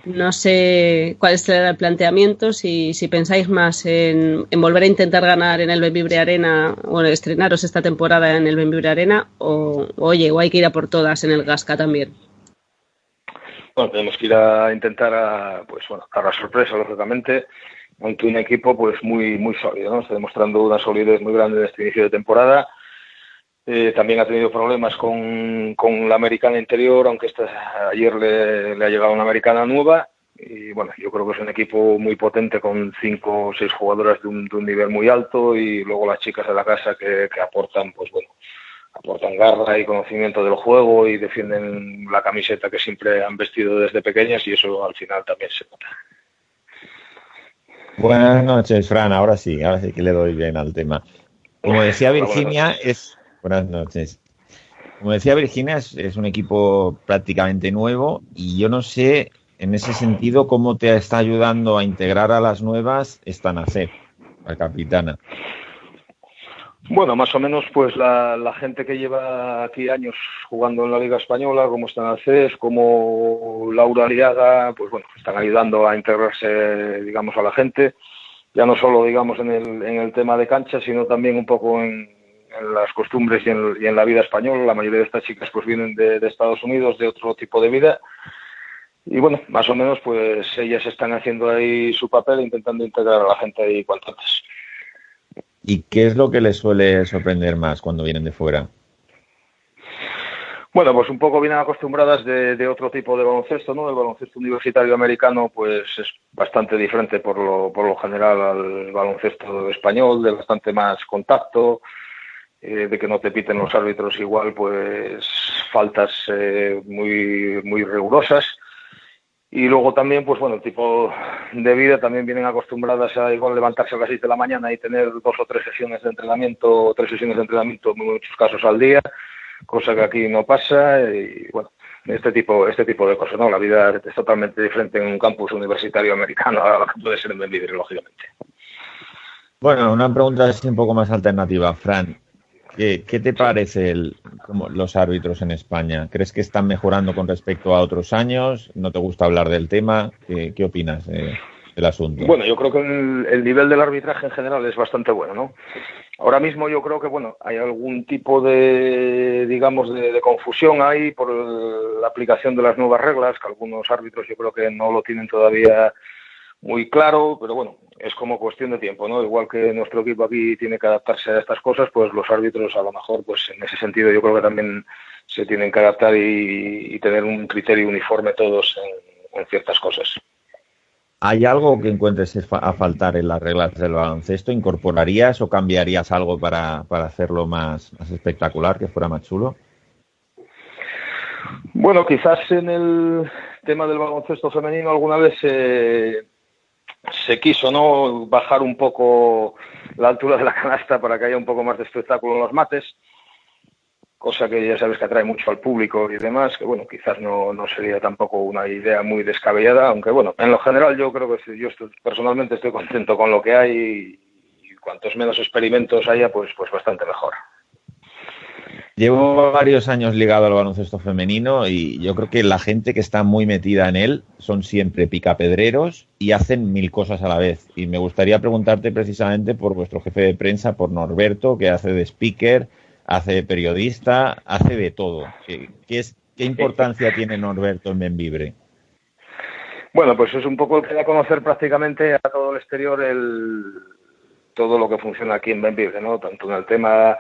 No sé cuál será el planteamiento, si pensáis más en volver a intentar ganar en el Benvibre Arena o estrenaros esta temporada en el Benvibre Arena o hay que ir a por todas en el Gasca también. Bueno, tenemos que ir a intentar a la sorpresa, lógicamente, ante un equipo pues muy muy sólido, ¿no? Está demostrando una solidez muy grande en este inicio de temporada. También ha tenido problemas con la americana interior, aunque ayer le ha llegado una americana nueva. Y bueno, yo creo que es un equipo muy potente con 5 o 6 jugadoras de un nivel muy alto y luego las chicas de la casa que aportan, pues bueno, aportan garra y conocimiento del juego y defienden la camiseta que siempre han vestido desde pequeñas y eso al final también se nota. Buenas noches, Fran. Ahora sí que le doy bien al tema. Como decía Virginia, buenas noches. Como decía Virginia, es un equipo prácticamente nuevo y yo no sé, en ese sentido, cómo te está ayudando a integrar a las nuevas Estanacer, la capitana. Bueno, más o menos, pues la gente que lleva aquí años jugando en la Liga Española, como Estanacer, como Laura Aliaga, pues bueno, están ayudando a integrarse, digamos, a la gente, ya no solo, digamos, en el tema de cancha, sino también un poco en las costumbres y en la vida española. La mayoría de estas chicas pues vienen de Estados Unidos, de otro tipo de vida. Y bueno, más o menos pues ellas están haciendo ahí su papel, intentando integrar a la gente ahí cuanto antes. ¿Y qué es lo que les suele sorprender más cuando vienen de fuera? Bueno, pues un poco vienen acostumbradas de otro tipo de baloncesto, ¿no? El baloncesto universitario americano pues es bastante diferente por lo general al baloncesto español, de bastante más contacto, de que no te piten los árbitros igual, pues faltas muy, muy rigurosas. Y luego también, pues bueno, el tipo de vida también vienen acostumbradas a igual levantarse a las 6 de la mañana y tener dos o tres sesiones de entrenamiento, en muchos casos al día, cosa que aquí no pasa. Y bueno, este tipo de cosas, ¿no? La vida es totalmente diferente en un campus universitario americano a lo que puede ser en Benvibre, lógicamente. Bueno, una pregunta así un poco más alternativa, Fran. ¿Qué te parece los árbitros en España? ¿Crees que están mejorando con respecto a otros años? ¿No te gusta hablar del tema? ¿Qué opinas del asunto? Bueno, yo creo que el nivel del arbitraje en general es bastante bueno, ¿no? Ahora mismo yo creo que, bueno, hay algún tipo de, digamos, de confusión ahí por la aplicación de las nuevas reglas, que algunos árbitros yo creo que no lo tienen todavía muy claro, pero bueno, es como cuestión de tiempo, ¿no? Igual que nuestro equipo aquí tiene que adaptarse a estas cosas, pues los árbitros a lo mejor, pues en ese sentido yo creo que también se tienen que adaptar y tener un criterio uniforme todos en ciertas cosas. ¿Hay algo que encuentres a faltar en las reglas del baloncesto? ¿Incorporarías o cambiarías algo para hacerlo más espectacular, que fuera más chulo? Bueno, quizás en el tema del baloncesto femenino alguna vez se quiso, ¿no?, bajar un poco la altura de la canasta para que haya un poco más de espectáculo en los mates, cosa que ya sabes que atrae mucho al público y demás, que bueno, quizás no sería tampoco una idea muy descabellada, aunque bueno, en lo general yo creo que personalmente estoy contento con lo que hay y cuantos menos experimentos haya, pues bastante mejor. Llevo varios años ligado al baloncesto femenino y yo creo que la gente que está muy metida en él son siempre picapedreros y hacen mil cosas a la vez. Y me gustaría preguntarte precisamente por vuestro jefe de prensa, por Norberto, que hace de speaker, hace de periodista, hace de todo. ¿Qué importancia tiene Norberto en Benvibre? Bueno, pues es un poco el que da a conocer prácticamente a todo el exterior todo lo que funciona aquí en Benvibre, ¿no? Tanto en el tema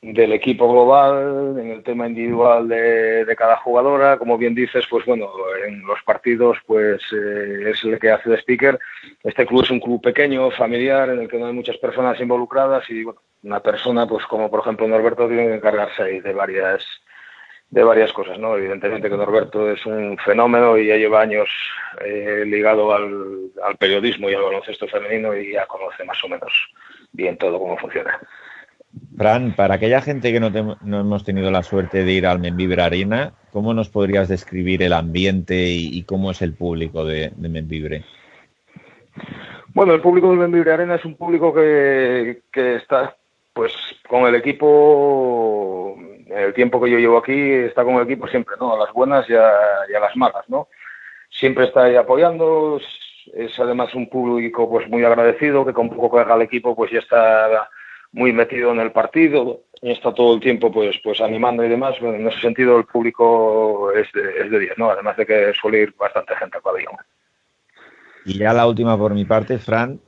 del equipo global, en el tema individual de cada jugadora, como bien dices, pues bueno, en los partidos pues es el que hace de speaker. Este club es un club pequeño, familiar, en el que no hay muchas personas involucradas y bueno, una persona pues como por ejemplo Norberto tiene que encargarse ahí de varias cosas, ¿no? Evidentemente que Norberto es un fenómeno y ya lleva años ligado al periodismo y al baloncesto femenino y ya conoce más o menos bien todo cómo funciona. Fran, para aquella gente que no hemos tenido la suerte de ir al Benvibre Arena, ¿cómo nos podrías describir el ambiente y cómo es el público de Benvibre? Bueno, el público del Benvibre Arena es un público que está, pues, con el equipo, el tiempo que yo llevo aquí, está con el equipo siempre, ¿no? A las buenas y a las malas, ¿no? Siempre está ahí apoyando, es además un público, pues, muy agradecido, que con poco que haga el equipo, pues, ya está muy metido en el partido y está todo el tiempo pues animando y demás. Bueno, en ese sentido el público es de 10, ¿no? Además de que suele ir bastante gente al pabellón. Y ya la última por mi parte, Fran,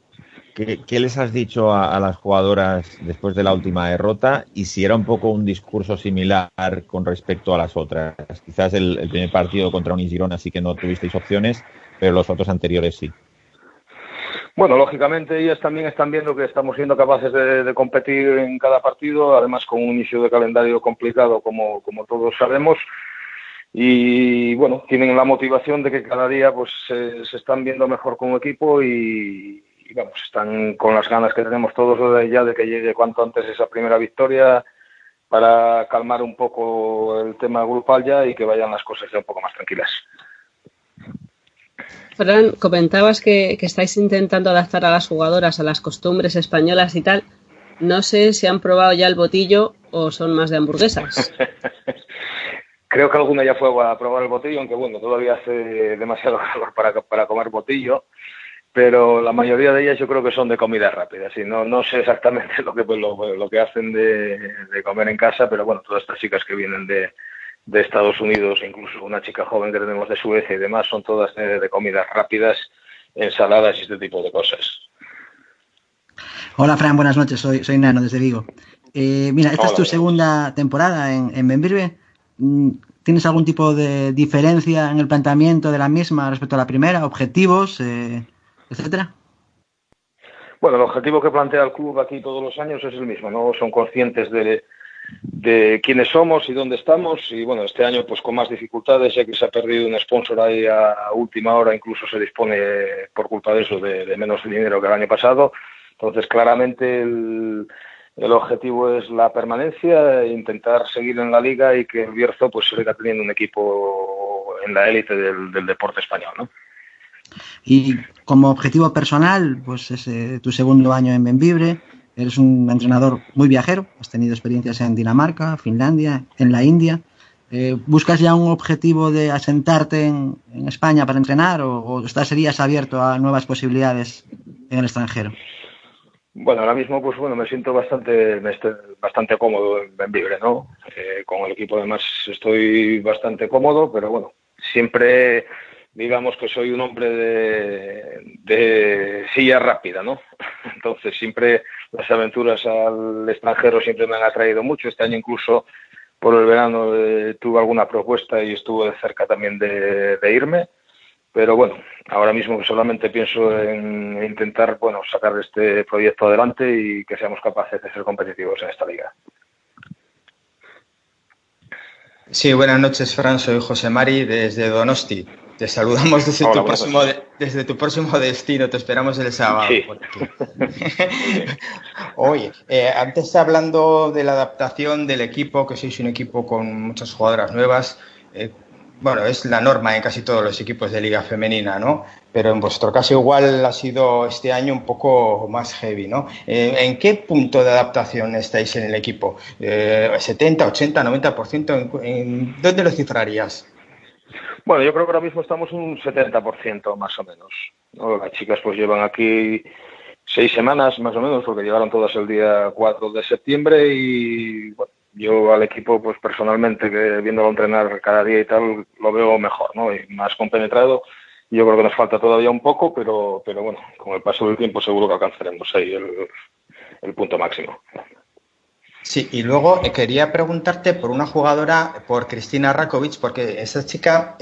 ¿qué les has dicho a las jugadoras después de la última derrota? Y si era un poco un discurso similar con respecto a las otras. Quizás el primer partido contra Unigirona sí que no tuvisteis opciones, pero los otros anteriores sí. Bueno, lógicamente ellas también están viendo que estamos siendo capaces de competir en cada partido, además con un inicio de calendario complicado como todos sabemos, y bueno, tienen la motivación de que cada día pues se están viendo mejor como equipo y vamos, están con las ganas que tenemos todos ya de que llegue cuanto antes esa primera victoria para calmar un poco el tema grupal ya y que vayan las cosas ya un poco más tranquilas. Fran, comentabas que estáis intentando adaptar a las jugadoras a las costumbres españolas y tal. No sé si han probado ya el botillo o son más de hamburguesas. Creo que alguna ya fue a probar el botillo, aunque bueno, todavía hace demasiado calor para comer botillo. Pero la mayoría de ellas yo creo que son de comida rápida. Así, no sé exactamente lo que hacen de comer en casa, pero bueno, todas estas chicas que vienen de de Estados Unidos, incluso una chica joven que tenemos de Suecia y demás, son todas de comidas rápidas, ensaladas y este tipo de cosas. Hola Fran, buenas noches, soy Nano desde Vigo. Mira, esta Hola, es tu segunda temporada en Benvirbe. ¿Tienes algún tipo de diferencia en el planteamiento de la misma respecto a la primera? ¿Objetivos, etcétera? Bueno, el objetivo que plantea el club aquí todos los años es el mismo, ¿no? Son conscientes de quiénes somos y dónde estamos, y bueno, este año pues con más dificultades, ya que se ha perdido un sponsor ahí a última hora, incluso se dispone por culpa de eso de menos dinero que el año pasado. Entonces claramente el objetivo es la permanencia, intentar seguir en la liga y que el Bierzo pues siga teniendo un equipo en la élite del deporte español, ¿no? Y como objetivo personal, pues es tu segundo año en Benvibre. Eres un entrenador muy viajero, has tenido experiencias en Dinamarca, Finlandia, en la India. ¿Buscas ya un objetivo de asentarte en España para entrenar o serías abierto a nuevas posibilidades en el extranjero? Bueno, ahora mismo pues bueno, me siento bastante cómodo en Benvibre, ¿no? Con el equipo además estoy bastante cómodo, pero bueno, siempre digamos que soy un hombre de silla rápida, ¿no? Entonces siempre las aventuras al extranjero siempre me han atraído mucho. Este año incluso por el verano tuve alguna propuesta y estuve cerca también de irme. Pero bueno, ahora mismo solamente pienso en intentar, bueno, sacar este proyecto adelante y que seamos capaces de ser competitivos en esta liga. Sí, buenas noches, Fran. Soy José Mari desde Donosti. Te saludamos desde tu próximo destino. Te esperamos el sábado. Sí. Oye, antes hablando de la adaptación del equipo, que sois un equipo con muchas jugadoras nuevas. Bueno, es la norma en casi todos los equipos de liga femenina, ¿no? Pero en vuestro caso igual ha sido este año un poco más heavy, ¿no? ¿En qué punto de adaptación estáis en el equipo? ¿70, 80, 90%? ¿Dónde lo cifrarías? Bueno, yo creo que ahora mismo estamos un 70% más o menos, ¿no? Las chicas pues llevan aquí 6 semanas más o menos, porque llegaron todas el día 4 de septiembre y bueno, yo al equipo, pues personalmente, que viéndolo entrenar cada día y tal, lo veo mejor, ¿no? Y más compenetrado. Yo creo que nos falta todavía un poco, pero bueno, con el paso del tiempo seguro que alcanzaremos ahí el punto máximo. Sí, y luego quería preguntarte por una jugadora, por Cristina Rakovic, porque esa chica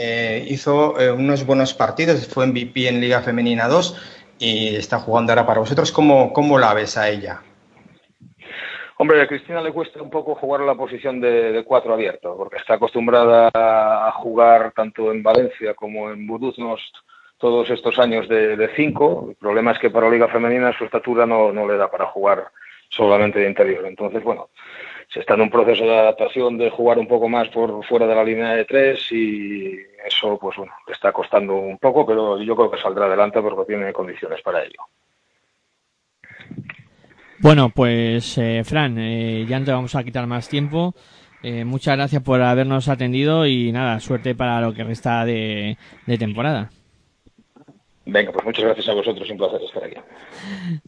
hizo unos buenos partidos, fue MVP en Liga Femenina 2 y está jugando ahora para vosotros. ¿Cómo la ves a ella? Hombre, a Cristina le cuesta un poco jugar la posición de 4 abierto, porque está acostumbrada a jugar tanto en Valencia como en Budúznost todos estos años de 5. El problema es que para la Liga Femenina su estatura no le da para jugar solamente de interior. Entonces, bueno, se está en un proceso de adaptación de jugar un poco más por fuera de la línea de 3 y eso, pues bueno, le está costando un poco, pero yo creo que saldrá adelante porque tiene condiciones para ello. Bueno, pues Fran, ya no te vamos a quitar más tiempo. Muchas gracias por habernos atendido y nada, suerte para lo que resta de temporada. Venga, pues muchas gracias a vosotros, un placer estar aquí.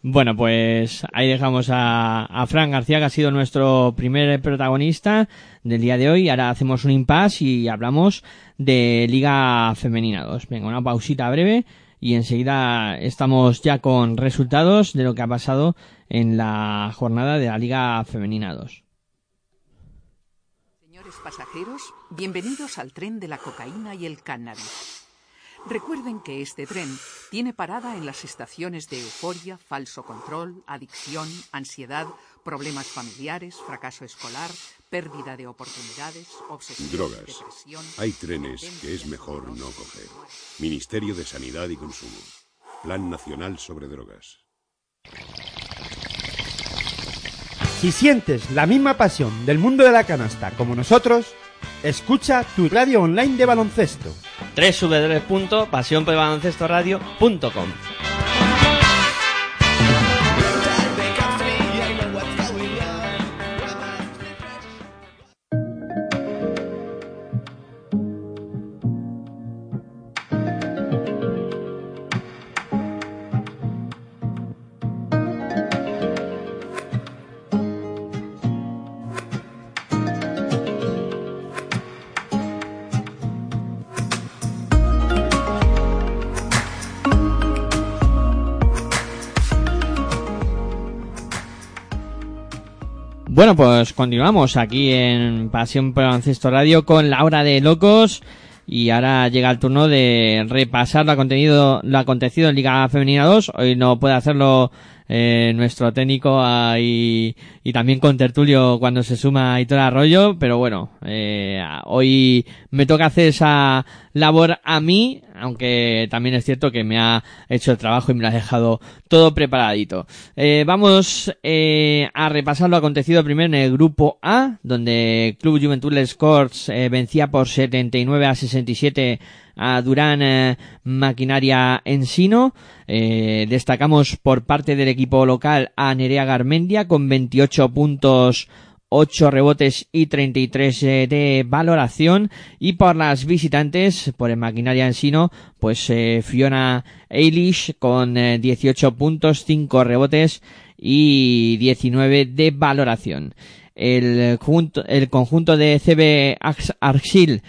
Bueno, pues ahí dejamos a Fran García, que ha sido nuestro primer protagonista del día de hoy. Ahora hacemos un impasse y hablamos de Liga Femenina 2. Venga, una pausita breve y enseguida estamos ya con resultados de lo que ha pasado en la jornada de la Liga Femenina 2. Señores pasajeros, bienvenidos al tren de la cocaína y el cannabis. Recuerden que este tren tiene parada en las estaciones de euforia, falso control, adicción, ansiedad, problemas familiares, fracaso escolar, pérdida de oportunidades, obsesión, drogas, depresión. Hay trenes que es mejor no coger. Ministerio de Sanidad y Consumo. Plan Nacional sobre Drogas. Si sientes la misma pasión del mundo de la canasta como nosotros, escucha tu radio online de baloncesto. www.pasionpelbaloncestoradio.com. Bueno, pues continuamos aquí en Pasión por el Baloncesto Radio con la hora de locos y ahora llega el turno de repasar lo acontecido en Liga Femenina 2. Hoy no puede hacerlo nuestro técnico y también con tertulio cuando se suma Aitor Arroyo, pero bueno, hoy me toca hacer esa labor a mí, aunque también es cierto que me ha hecho el trabajo y me lo ha dejado todo preparadito. Vamos a repasar lo acontecido primero en el grupo A, donde Club Juventud Les Corts vencía por 79-67 a Durán Maquinaria Ensino. Destacamos por parte del equipo local a Nerea Garmendia con 28 puntos, 8 rebotes y 33 de valoración. Y por las visitantes, por el Maquinaria Ensino, pues Fiona Eilish con 18 puntos, 5 rebotes y 19 de valoración. El conjunto de CB Arxil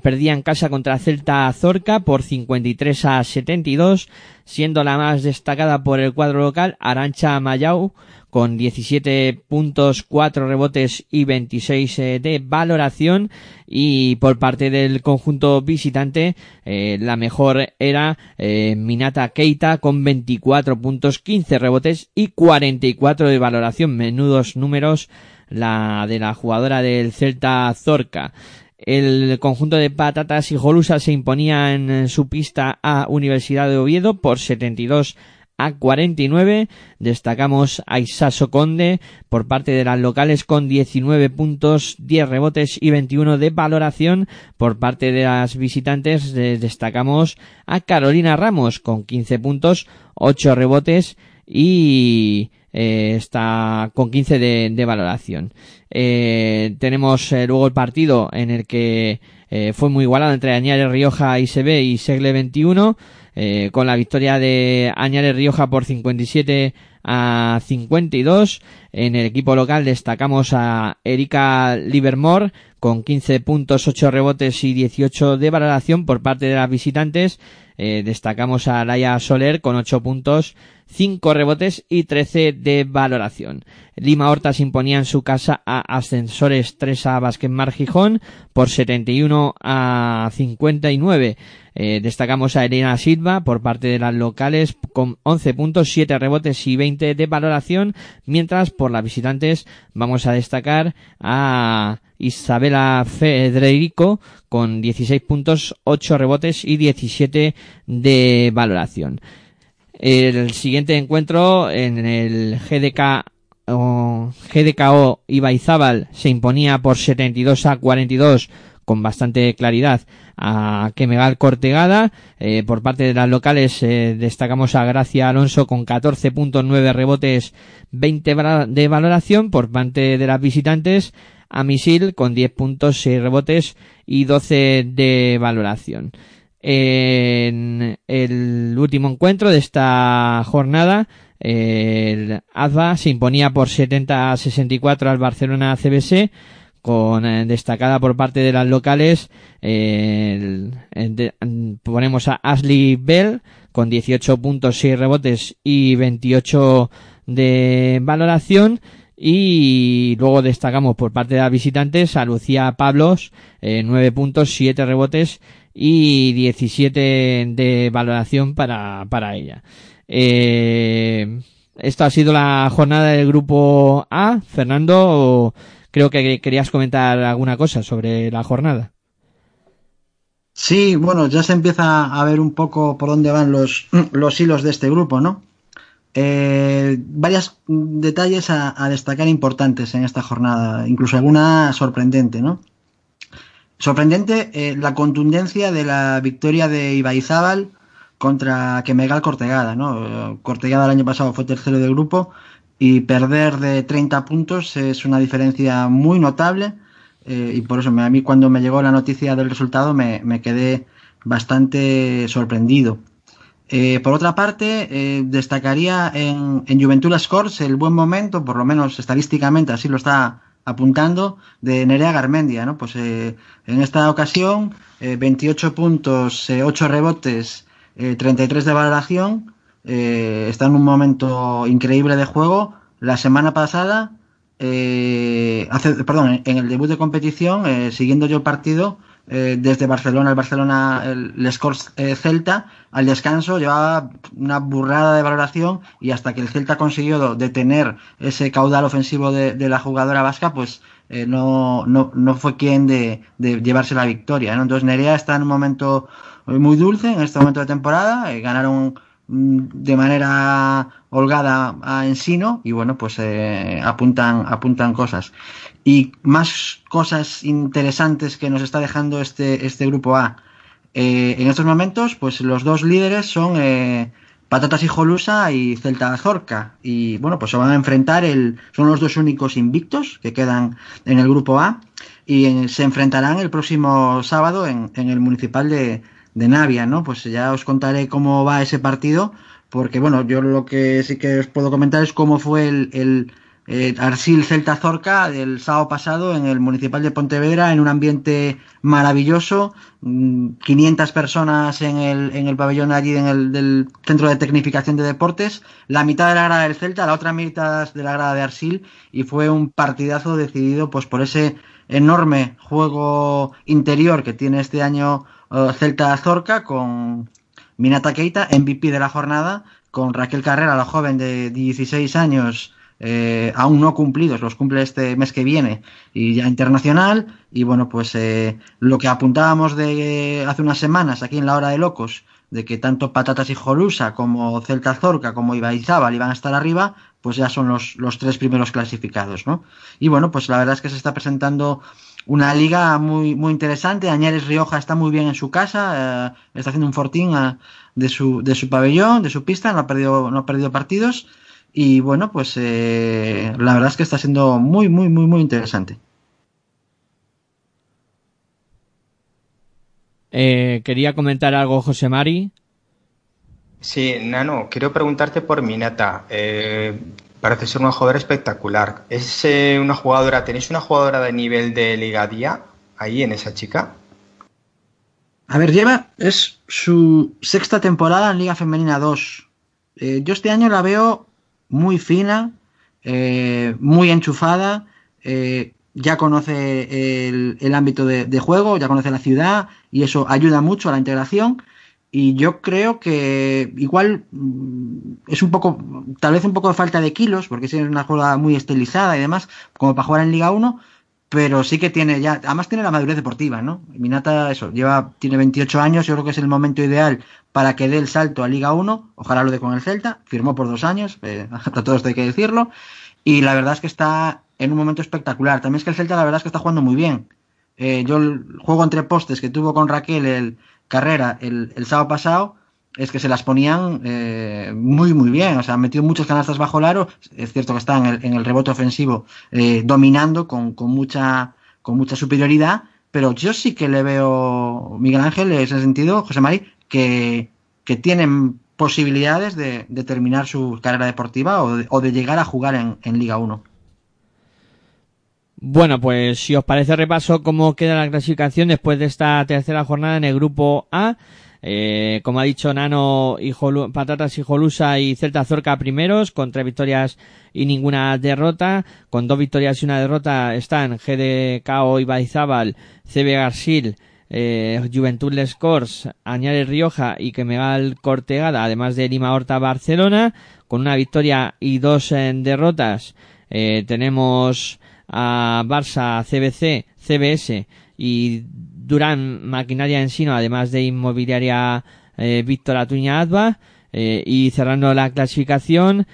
perdía en casa contra Celta Zorca por 53-72, siendo la más destacada por el cuadro local Arantxa Mayau con 17 puntos, 4 rebotes y 26 de valoración. Y por parte del conjunto visitante, la mejor era Minata Keita con 24 puntos, 15 rebotes y 44 de valoración. Menudos números la de la jugadora del Celta Zorca. El conjunto de Patatas y Jolusa se imponía en su pista a Universidad de Oviedo por 72-49. Destacamos a Isaso Conde por parte de las locales con 19 puntos, 10 rebotes y 21 de valoración. Por parte de las visitantes destacamos a Carolina Ramos con 15 puntos, 8 rebotes y está con 15 de valoración. Tenemos luego el partido en el que fue muy igualado entre Añares Rioja ISB y Segle 21, con la victoria de Añares Rioja por 57-52. En el equipo local destacamos a Erika Livermore con 15 puntos, 8 rebotes y 18 de valoración. Por parte de las visitantes destacamos a Laia Soler con 8 puntos, 5 rebotes y 13 de valoración. Lima Horta se imponía en su casa a Ascensores 3 a Basket Mar Gijón por 71-59. Destacamos a Elena Silva por parte de las locales con 11 puntos, 7 rebotes y 20 de valoración, mientras por las visitantes vamos a destacar a Isabela Federico con 16 puntos, 8 rebotes y 17 de valoración. El siguiente encuentro en el GDKO Ibaizábal se imponía por 72-42 con bastante claridad a Quemegal Cortegada. Por parte de las locales destacamos a Gracia Alonso con 14 puntos, 9 rebotes, 20 de valoración. Por parte de las visitantes a Misil con 10 puntos, 6 rebotes y 12 de valoración. En el último encuentro de esta jornada, el AZBA se imponía por 70-64 al Barcelona CBC, con destacada por parte de las locales ponemos a Ashley Bell con 18 puntos, 6 rebotes y 28 de valoración. Y luego destacamos por parte de las visitantes a Lucía Pablos, 9 puntos, 7 rebotes y 17 de valoración para ella. Esto ha sido la jornada del grupo A. Fernando, creo que querías comentar alguna cosa sobre la jornada. Sí, bueno, ya se empieza a ver un poco por dónde van los hilos de este grupo, ¿no? Varios detalles a destacar importantes en esta jornada, incluso alguna sorprendente, ¿no? Sorprendente la contundencia de la victoria de Ibaizábal contra Quemegal Cortegada, ¿no? Cortegada el año pasado fue tercero del grupo y perder de 30 puntos es una diferencia muy notable, y por eso a mí cuando me llegó la noticia del resultado me quedé bastante sorprendido. Por otra parte, destacaría en Juventud Les Corts el buen momento, por lo menos estadísticamente así lo está apuntando, de Nerea Garmendia, ¿no? Pues en esta ocasión 28 puntos, 8 rebotes, 33 de valoración, está en un momento increíble de juego. La semana pasada en el debut de competición, siguiendo yo el partido, desde Barcelona, el score Celta, al descanso llevaba una burrada de valoración, y hasta que el Celta consiguió detener ese caudal ofensivo de la jugadora vasca, pues no fue quien de llevarse la victoria, ¿no? Entonces Nerea está en un momento muy dulce en este momento de temporada, ganaron de manera holgada a Ensino, y bueno, pues apuntan cosas. Y más cosas interesantes que nos está dejando este grupo A. En estos momentos, pues los dos líderes son Patatas Hijolusa y Celta Zorca. Y bueno, pues se van a enfrentar, son los dos únicos invictos que quedan en el grupo A. Y se enfrentarán el próximo sábado en el Municipal de Navia, ¿no? Pues ya os contaré cómo va ese partido, porque bueno, yo lo que sí que os puedo comentar es cómo fue el Arsil Celta Zorca del sábado pasado en el Municipal de Pontevedra, en un ambiente maravilloso, 500 personas en el pabellón allí del Centro de Tecnificación de Deportes, la mitad de la grada del Celta, la otra mitad de la grada de Arsil, y fue un partidazo decidido pues por ese enorme juego interior que tiene este año Celta Zorca, con Minata Keita, MVP de la jornada, con Raquel Carrera, la joven de 16 años, aún no cumplidos, los cumple este mes que viene, y ya internacional. Y bueno, pues lo que apuntábamos de hace unas semanas aquí en La Hora de Locos, de que tanto Patatas Hijolusa como Celta Zorca como Ibaizábal iban a estar arriba, pues ya son los tres primeros clasificados, ¿no? Y bueno, pues la verdad es que se está presentando una liga muy, muy interesante. Añares Rioja está muy bien en su casa, está haciendo un fortín de su pabellón, de su pista, no ha perdido partidos. Y bueno, pues la verdad es que está siendo muy, muy, muy, muy interesante. Quería comentar algo, José Mari. Sí, Nano, quiero preguntarte por Minata. Parece ser una jugadora espectacular. ¿Es una jugadora? ¿Tenéis una jugadora de nivel de Liga Día ahí en esa chica? A ver, es su sexta temporada en Liga Femenina 2. Yo este año la veo muy fina, muy enchufada, ya conoce el ámbito de juego, ya conoce la ciudad, y eso ayuda mucho a la integración. Y yo creo que igual es tal vez un poco de falta de kilos, porque sí es una jugada muy estilizada y demás, como para jugar en Liga 1, pero sí que tiene ya, además tiene la madurez deportiva, ¿no? Minata, tiene 28 años, yo creo que es el momento ideal para que dé el salto a Liga 1, ojalá lo dé con el Celta, firmó por 2 años, a todos hay que decirlo, y la verdad es que está en un momento espectacular. También es que el Celta la verdad es que está jugando muy bien. Yo el juego entre postes que tuvo con Raquel Carrera el sábado pasado, es que se las ponían muy, muy bien. O sea, han metido muchos canastas bajo el aro. Es cierto que están en el rebote ofensivo dominando con mucha superioridad, pero yo sí que le veo, Miguel Ángel, en ese sentido, José Mari, que tienen posibilidades de terminar su carrera deportiva o de llegar a jugar en Liga 1. Bueno, pues si os parece repaso cómo queda la clasificación después de esta tercera jornada en el grupo A. Como ha dicho Nano, Patatas Hijolusa y Celta Zorca primeros, con 3 victorias y ninguna derrota. Con 2 victorias y 1 derrota están GDKO Ibaizábal, CB Garcil, Juventud Les Corts, Añares Rioja y Quemegal Cortegada, además de Lima Horta Barcelona. Con 1 victoria y 2 derrotas tenemos a Barça, CBC, CBS y Durán Maquinaria Ensino, además de Inmobiliaria Víctor Atuña Adva, y cerrando la clasificación,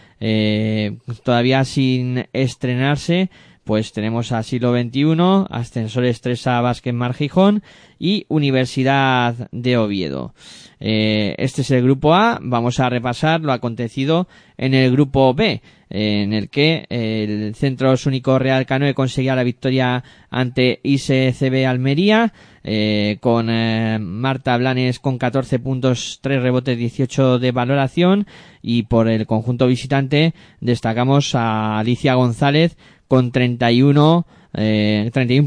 todavía sin estrenarse, pues tenemos a Siglo XXI, Ascensores 3 a Vázquez Mar Gijón y Universidad de Oviedo. Este es el grupo A. Vamos a repasar lo acontecido en el grupo B, en el que el Centros Único Real Canoe conseguía la victoria ante ISCB Almería, con Marta Blanes con 14 puntos, 3 rebotes, 18 de valoración, y por el conjunto visitante destacamos a Alicia González con 31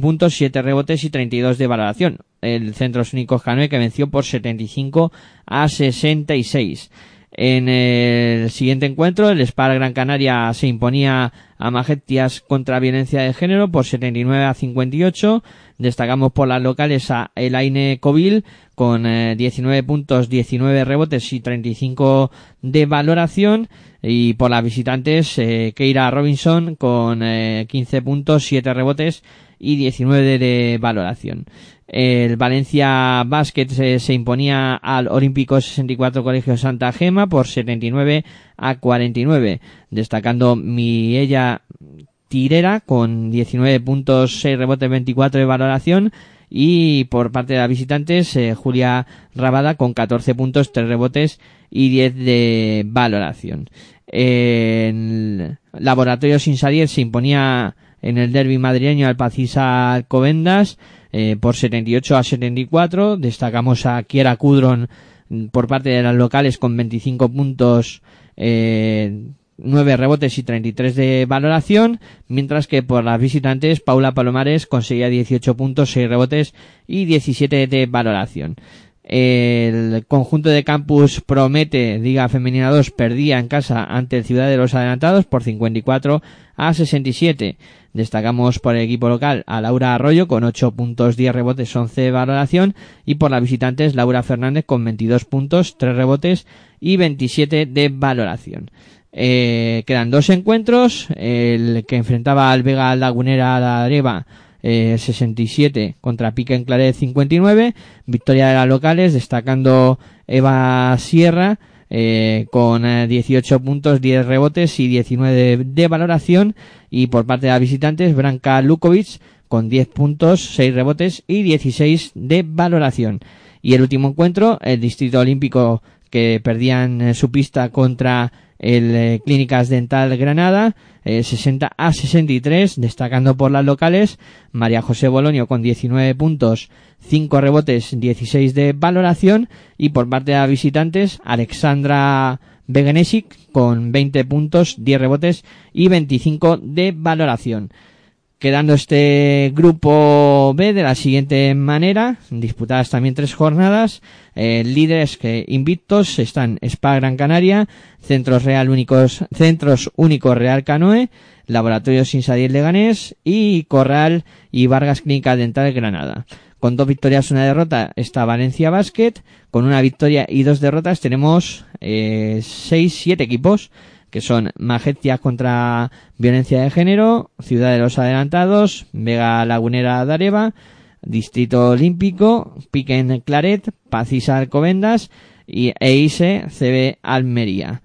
puntos, 7 rebotes y 32 de valoración. El Centros Únicos Canoe que venció por 75 a 66. En el siguiente encuentro, el Spar Gran Canaria se imponía a Majestias contra Violencia de Género por 79-58. Destacamos por las locales a Elaine Covil con 19 puntos, 19 rebotes y 35 de valoración. Y por las visitantes, Keira Robinson con 15 puntos, 7 rebotes y 19 de valoración. El Valencia Basket se imponía al Olímpico 64 Colegio Santa Gema por 79-49, destacando Miella Tirera con 19 puntos, 6 rebotes, 24 de valoración, y por parte de las visitantes Julia Rabada con 14 puntos, 3 rebotes y 10 de valoración. El Laboratorio Sinsadier se imponía en el derbi madrileño al Pacisa Alcobendas por 78-74, destacamos a Kiera Cudron por parte de las locales con 25 puntos, 9 rebotes y 33 de valoración, mientras que por las visitantes Paula Palomares conseguía 18 puntos, 6 rebotes y 17 de valoración. El conjunto de Campus Promete, Liga Femenina 2, perdía en casa ante el Ciudad de los Adelantados por 54-67. Destacamos por el equipo local a Laura Arroyo con 8 puntos, 10 rebotes, 11 de valoración, y por las visitantes Laura Fernández con 22 puntos, 3 rebotes y 27 de valoración. Quedan dos encuentros, el que enfrentaba al Vega Lagunera de Areva 67 contra Pica en Claret 59, victoria de las locales, destacando Eva Sierra con 18 puntos, 10 rebotes y 19 de valoración, y por parte de las visitantes Branka Lukovic con 10 puntos, 6 rebotes y 16 de valoración. Y el último encuentro, el Distrito Olímpico, que perdían su pista contra el Clínicas Dental Granada 60-63, destacando por las locales María José Bolonio con 19 puntos, 5 rebotes, 16 de valoración, y por parte de las visitantes Alexandra Begenesic con 20 puntos, 10 rebotes y 25 de valoración. Quedando este grupo B de la siguiente manera, disputadas también 3 jornadas, líderes que invictos están Spa Gran Canaria, Centros Únicos Real Canoe, Laboratorios Sinsadier Leganés y Corral y Vargas Clínica Dental Granada. Con 2 victorias y 1 derrota está Valencia Basket, con 1 victoria y 2 derrotas tenemos 7 equipos, que son Majestias contra Violencia de Género, Ciudad de los Adelantados, Vega Lagunera de Areva, Distrito Olímpico, Piquen Claret, Pacisa Alcobendas y EISE CB Almería.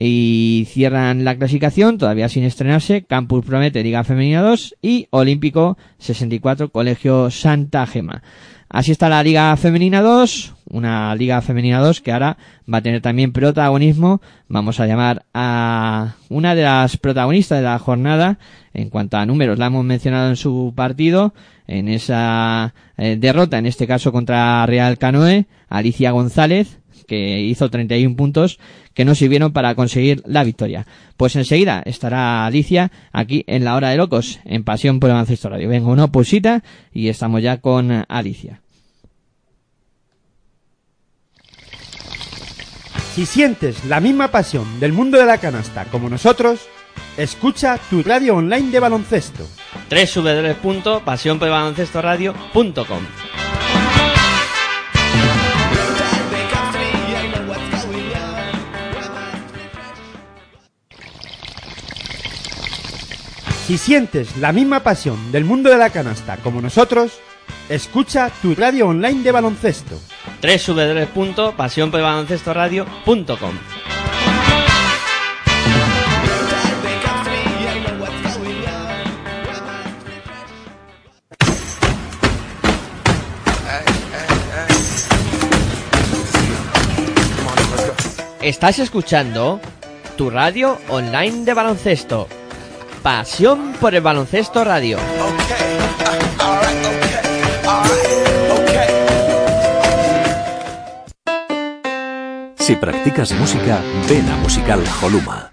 Y cierran la clasificación, todavía sin estrenarse, Campus Promete Liga Femenina 2 y Olímpico 64 Colegio Santa Gema. Así está la Liga Femenina 2, una Liga Femenina 2 que ahora va a tener también protagonismo. Vamos a llamar a una de las protagonistas de la jornada, en cuanto a números, la hemos mencionado en su partido, en esa derrota, en este caso contra Real Canoe, Alicia González, que hizo 31 puntos que no sirvieron para conseguir la victoria. Pues enseguida estará Alicia aquí en La Hora de Locos, en Pasión por el Baloncesto Radio. Venga, una pausita y estamos ya con Alicia. Si sientes la misma pasión del mundo de la canasta como nosotros, escucha tu radio online de baloncesto. www.pasionporelbaloncestoradio.com. Si sientes la misma pasión del mundo de la canasta como nosotros, escucha tu radio online de baloncesto. www.pasionporelbaloncestoradio.com. Estás escuchando tu radio online de baloncesto. Pasión por el Baloncesto Radio. Si practicas música, ven a Musical Joluma.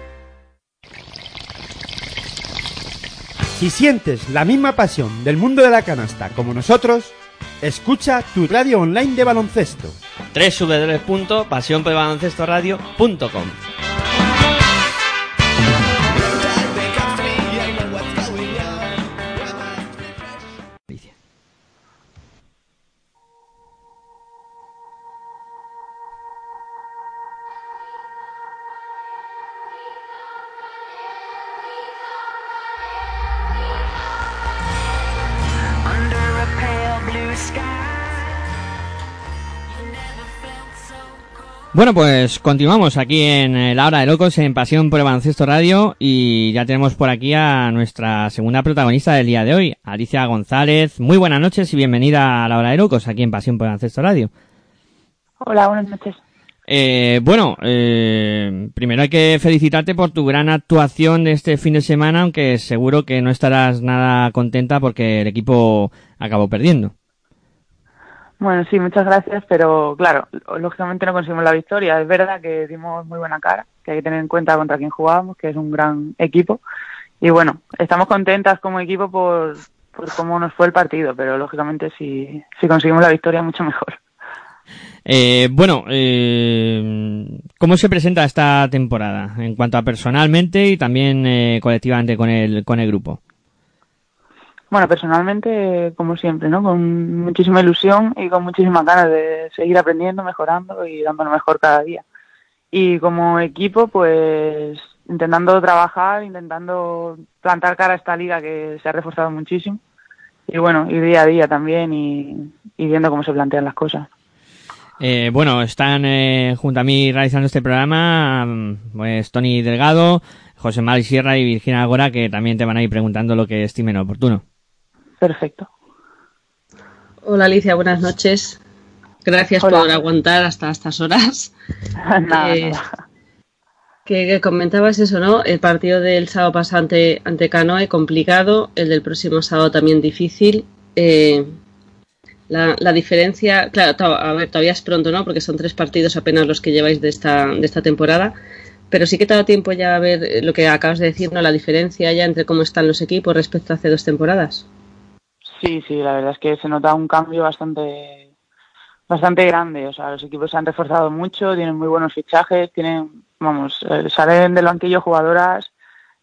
Si sientes la misma pasión del mundo de la canasta como nosotros, escucha tu radio online de baloncesto. www.pasionpelbaloncestoradio.com. Bueno, pues continuamos aquí en La Hora de Locos en Pasión por el Baloncesto Radio y ya tenemos por aquí a nuestra segunda protagonista del día de hoy, Alicia González. Muy buenas noches y bienvenida a La Hora de Locos aquí en Pasión por el Baloncesto Radio. Hola, buenas noches. Primero hay que felicitarte por tu gran actuación de este fin de semana, aunque seguro que no estarás nada contenta porque el equipo acabó perdiendo. Bueno, sí, muchas gracias, pero claro, lógicamente no conseguimos la victoria. Es verdad que dimos muy buena cara, que hay que tener en cuenta contra quién jugábamos, que es un gran equipo. Y bueno, estamos contentas como equipo por cómo nos fue el partido, pero lógicamente si conseguimos la victoria mucho mejor. ¿Cómo se presenta esta temporada en cuanto a personalmente y también colectivamente con el grupo? Bueno, personalmente, como siempre, ¿no? Con muchísima ilusión y con muchísimas ganas de seguir aprendiendo, mejorando y dando lo mejor cada día. Y como equipo, pues intentando trabajar, intentando plantar cara a esta liga que se ha reforzado muchísimo. Y bueno, y día a día también y viendo cómo se plantean las cosas. Están junto a mí realizando este programa pues Tony Delgado, José Mari Sierra y Virginia Algora, que también te van a ir preguntando lo que estimen oportuno. Perfecto. Hola Alicia, buenas noches. Gracias por aguantar hasta estas horas. Nada. Que comentabas eso, ¿no? El partido del sábado pasado ante Canoe complicado, el del próximo sábado también difícil. La diferencia, claro, a ver, todavía es pronto, ¿no? Porque son 3 partidos apenas los que lleváis de esta temporada. Pero sí que te ha dado tiempo ya a ver lo que acabas de decir, ¿no? La diferencia ya entre cómo están los equipos respecto a hace 2 temporadas. Sí, la verdad es que se nota un cambio bastante grande. O sea, los equipos se han reforzado mucho, tienen muy buenos fichajes, salen del banquillo jugadoras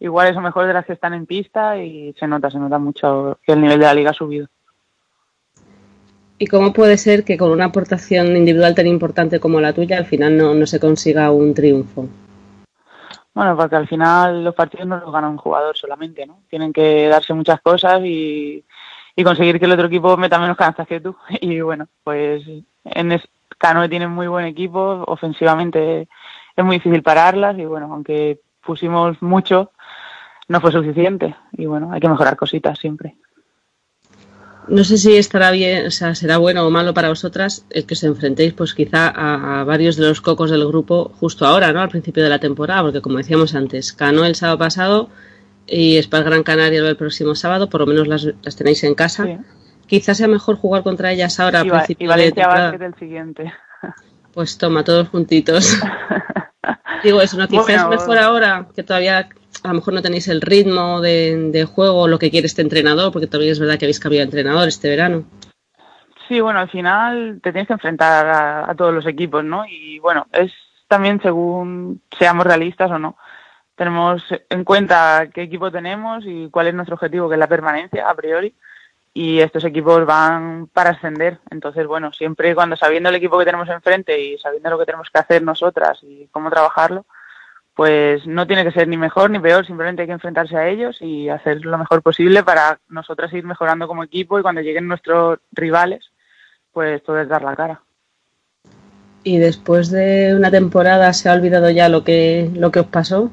iguales o mejores de las que están en pista y se nota mucho que el nivel de la liga ha subido. ¿Y cómo puede ser que con una aportación individual tan importante como la tuya al final no se consiga un triunfo? Bueno, porque al final los partidos no los gana un jugador solamente, ¿no? Tienen que darse muchas cosas y conseguir que el otro equipo meta menos canastas que tú. Y bueno, pues Canoe tiene muy buen equipo, ofensivamente es muy difícil pararlas y bueno, aunque pusimos mucho, no fue suficiente. Y bueno, hay que mejorar cositas siempre. No sé si estará bien, o sea, será bueno o malo para vosotras el que os enfrentéis pues quizá a varios de los cocos del grupo justo ahora, ¿no? Al principio de la temporada, porque como decíamos antes, Cano el sábado pasado y Spar Gran Canaria el próximo sábado, por lo menos las tenéis en casa. Sí. Quizás sea mejor jugar contra ellas ahora al principio de Valencia temporada. Y Valencia Basket el siguiente. Pues toma, todos juntitos. Digo eso, ¿no? Quizás mejor ahora que todavía... A lo mejor no tenéis el ritmo de juego, lo que quiere este entrenador, porque todavía es verdad que habéis cambiado de entrenador este verano. Sí, bueno, al final te tienes que enfrentar a todos los equipos, ¿no? Y bueno, es también según seamos realistas o no. Tenemos en cuenta qué equipo tenemos y cuál es nuestro objetivo, que es la permanencia a priori. Y estos equipos van para ascender. Entonces, bueno, siempre cuando sabiendo el equipo que tenemos enfrente y sabiendo lo que tenemos que hacer nosotras y cómo trabajarlo, pues no tiene que ser ni mejor ni peor, simplemente hay que enfrentarse a ellos y hacer lo mejor posible para nosotras ir mejorando como equipo y cuando lleguen nuestros rivales, pues poder dar la cara. ¿Y después de una temporada se ha olvidado ya lo que os pasó?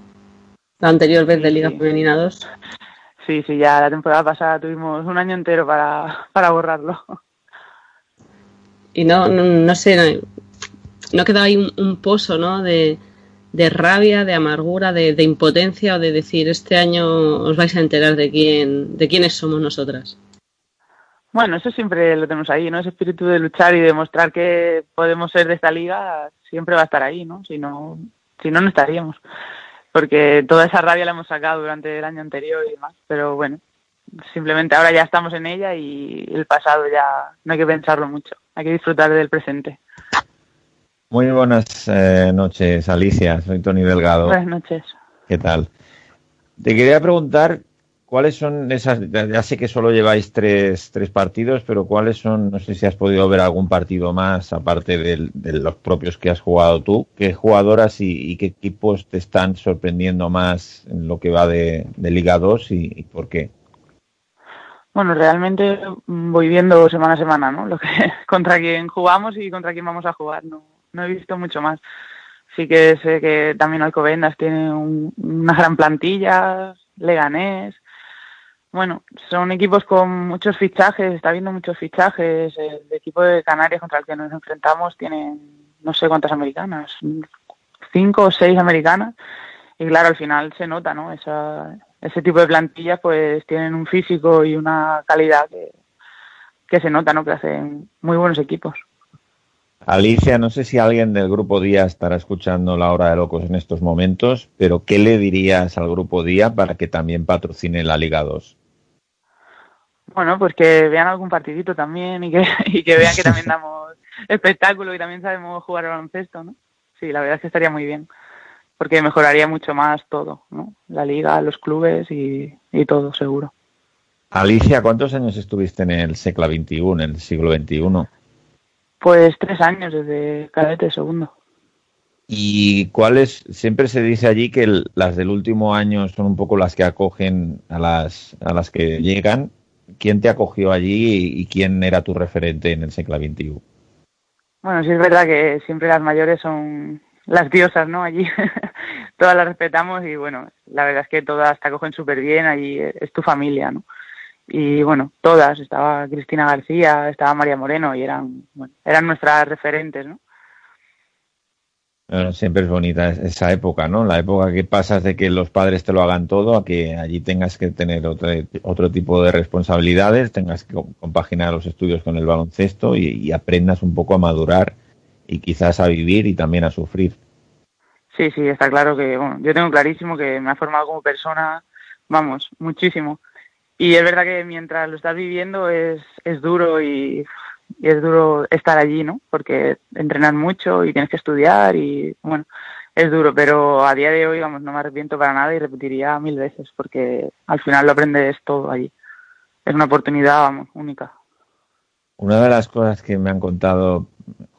la anterior vez de Liga Femenina 2. Sí, sí, ya la temporada pasada tuvimos un año entero para borrarlo. Y no sé, no queda ahí un pozo, ¿no? De rabia, de amargura, de impotencia, o de decir, este año os vais a enterar de quiénes somos nosotras. Bueno, eso siempre lo tenemos ahí, ¿no? Ese espíritu de luchar y demostrar que podemos ser de esta liga siempre va a estar ahí, ¿no? Si no estaríamos. Porque toda esa rabia la hemos sacado durante el año anterior y demás. Pero bueno, simplemente ahora ya estamos en ella y el pasado ya no hay que pensarlo mucho. Hay que disfrutar del presente. Muy buenas noches, Alicia. Soy Tony Delgado. Buenas noches. ¿Qué tal? Te quería preguntar, ¿cuáles son esas? Ya sé que solo lleváis tres partidos, pero ¿cuáles son? No sé si has podido ver algún partido más, aparte de los propios que has jugado tú. ¿Qué jugadoras y qué equipos te están sorprendiendo más en lo que va de Liga 2 y por qué? Bueno, realmente voy viendo semana a semana, ¿no? Lo que contra quién jugamos y contra quién vamos a jugar. No he visto mucho más. Sí que sé que también Alcobendas tiene una gran plantilla, Leganés. Bueno, son equipos con muchos fichajes, está habiendo muchos fichajes. El equipo de Canarias contra el que nos enfrentamos tiene no sé cuántas americanas, 5 o 6 americanas. Y claro, al final se nota, ¿no? Ese tipo de plantillas pues tienen un físico y una calidad que se nota, ¿no? Que hacen muy buenos equipos. Alicia, no sé si alguien del Grupo Día estará escuchando La Hora de Locos en estos momentos, pero ¿qué le dirías al Grupo Día para que también patrocine la Liga 2? Bueno, pues que vean algún partidito también y que vean que también damos espectáculo y también sabemos jugar baloncesto, ¿no? Sí, la verdad es que estaría muy bien, porque mejoraría mucho más todo, ¿no? La Liga, los clubes y todo, seguro. Alicia, ¿cuántos años estuviste en el SECLA 21, en el siglo XXI? Pues 3 años desde cadete segundo. ¿Y cuáles? Siempre se dice allí que las del último año son un poco las que acogen a las que llegan. ¿Quién te acogió allí y quién era tu referente en el SECLA 21? Bueno, sí es verdad que siempre las mayores son las diosas, ¿no? Allí todas las respetamos y bueno, la verdad es que todas te acogen súper bien, allí es tu familia, ¿no? Y bueno, todas, estaba Cristina García, estaba María Moreno y eran nuestras referentes, ¿no? Bueno, siempre es bonita esa época, ¿no? La época que pasas de que los padres te lo hagan todo a que allí tengas que tener otro tipo de responsabilidades, tengas que compaginar los estudios con el baloncesto y aprendas un poco a madurar y quizás a vivir y también a sufrir. Sí, sí, está claro que, bueno, yo tengo clarísimo que me ha formado como persona, vamos, muchísimo. Y es verdad que mientras lo estás viviendo es duro y es duro estar allí, ¿no? Porque entrenas mucho y tienes que estudiar y, bueno, es duro. Pero a día de hoy, vamos, no me arrepiento para nada y repetiría 1000 veces porque al final lo aprendes todo allí. Es una oportunidad, vamos, única. Una de las cosas que me han contado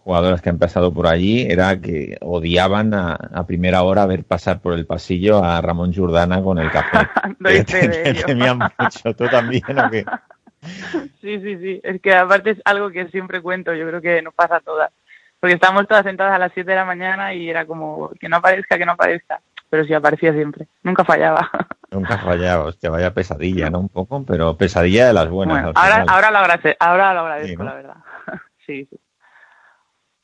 jugadoras que han pasado por allí era que odiaban a primera hora ver pasar por el pasillo a Ramón Jordana con el café. que temían mucho, ¿tú también o qué? Sí, sí, sí. Es que aparte es algo que siempre cuento, yo creo que nos pasa a todas. Porque estábamos todas sentadas a las 7 de la mañana y era como, que no aparezca. Pero sí aparecía siempre, nunca fallaba, hostia, vaya pesadilla, ¿no? Un poco, pero pesadilla de las buenas. Bueno, ahora lo agradezco, sí, ¿no? La verdad. Sí, sí.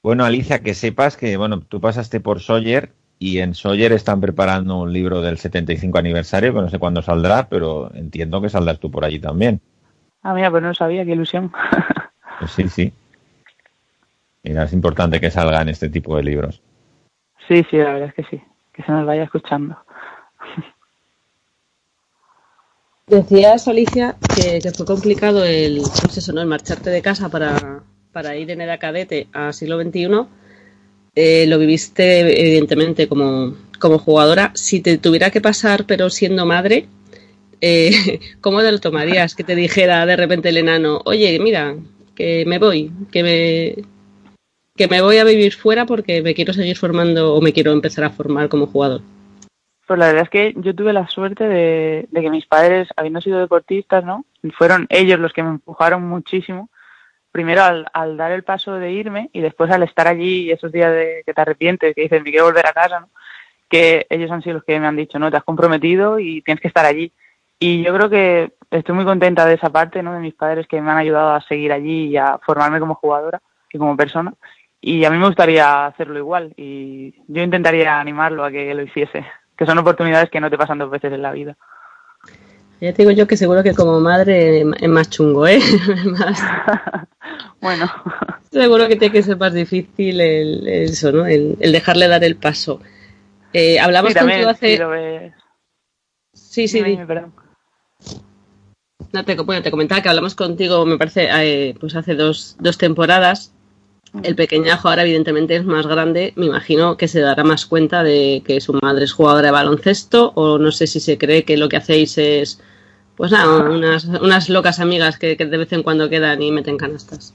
Bueno, Alicia, que sepas que, bueno, tú pasaste por Sóller y en Sóller están preparando un libro del 75 aniversario, que no sé cuándo saldrá, pero entiendo que saldrás tú por allí también. Ah, mira, pues no lo sabía, qué ilusión. Pues sí, sí. Mira, es importante que salgan este tipo de libros. Sí, sí, la verdad es que sí, que se nos vaya escuchando. Decías, Alicia, que fue complicado el proceso, ¿no? El marcharte de casa para ir en edad cadete a siglo XXI, lo viviste evidentemente como jugadora. Si te tuviera que pasar, pero siendo madre, ¿cómo te lo tomarías? Que te dijera de repente el enano, oye, mira, que me voy a vivir fuera porque me quiero seguir formando o me quiero empezar a formar como jugador. Pues la verdad es que yo tuve la suerte de que mis padres, habiendo sido deportistas, ¿no? Fueron ellos los que me empujaron muchísimo. Primero al dar el paso de irme y después al estar allí y esos días de que te arrepientes, que dices, me quiero volver a casa, ¿no? que ellos han sido los que me han dicho, no, te has comprometido y tienes que estar allí. Y yo creo que estoy muy contenta de esa parte, ¿no?, de mis padres, que me han ayudado a seguir allí y a formarme como jugadora y como persona. Y a mí me gustaría hacerlo igual y yo intentaría animarlo a que lo hiciese, que son oportunidades que no te pasan dos veces en la vida. Ya te digo yo que seguro que como madre es más chungo, ¿eh? Más... Bueno. Seguro que tiene que ser más difícil eso, ¿no? El dejarle dar el paso. Hablamos contigo hace... Sí. Perdón. No, te comentaba que hablamos contigo, me parece, pues hace dos temporadas. El pequeñajo ahora evidentemente es más grande, me imagino que se dará más cuenta de que su madre es jugadora de baloncesto, o no sé si se cree que lo que hacéis es, pues nada, unas locas amigas que de vez en cuando quedan y meten canastas.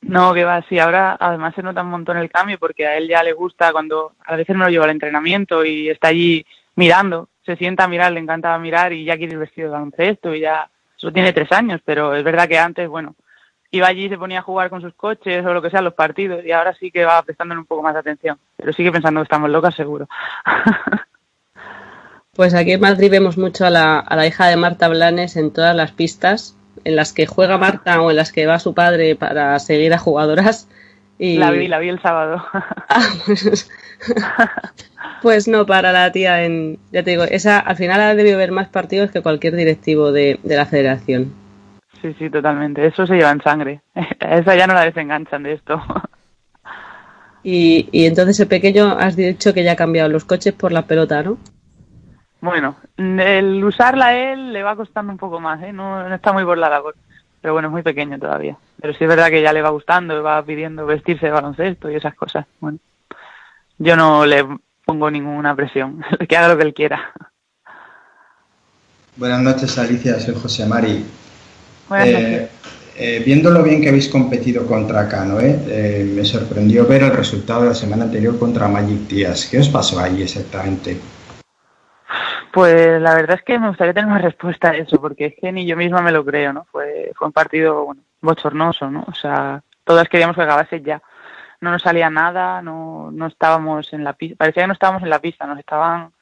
No, que va, sí, ahora además se nota un montón el cambio porque a él ya le gusta cuando a veces me lo llevo al entrenamiento y está allí mirando, se sienta a mirar, le encanta mirar y ya quiere ir vestido de baloncesto y ya, solo tiene 3 años, pero es verdad que antes, bueno, iba allí y se ponía a jugar con sus coches o lo que sea, los partidos, y ahora sí que va prestándole un poco más de atención, pero sigue pensando que estamos locas, seguro. Pues aquí en Madrid vemos mucho a la hija de Marta Blanes en todas las pistas en las que juega Marta o en las que va su padre para seguir a jugadoras. Y... La vi el sábado. Pues no, para la tía, ya te digo, esa al final ha debido ver más partidos que cualquier directivo de la federación. Sí, totalmente. Eso se lleva en sangre. Esa ya no la desenganchan de esto. Y entonces el pequeño, has dicho que ya ha cambiado los coches por la pelota, ¿no? Bueno, el usarla a él le va costando un poco más, ¿eh? No está muy por la labor. Pero bueno, es muy pequeño todavía. Pero sí es verdad que ya le va gustando, va pidiendo vestirse de baloncesto y esas cosas. Bueno, yo no le pongo ninguna presión. Que haga lo que él quiera. Buenas noches, Alicia. Soy José Mari. Viendo lo bien que habéis competido contra Canoe, me sorprendió ver el resultado de la semana anterior contra Magic Tías. ¿Qué os pasó allí exactamente? Pues la verdad es que me gustaría tener una respuesta a eso, porque es que ni yo misma me lo creo, ¿no? Fue un partido, bueno, bochornoso, ¿no? O sea, todas queríamos que acabase ya. No nos salía nada, no estábamos en la pista, parecía que no estábamos en la pista, nos estaban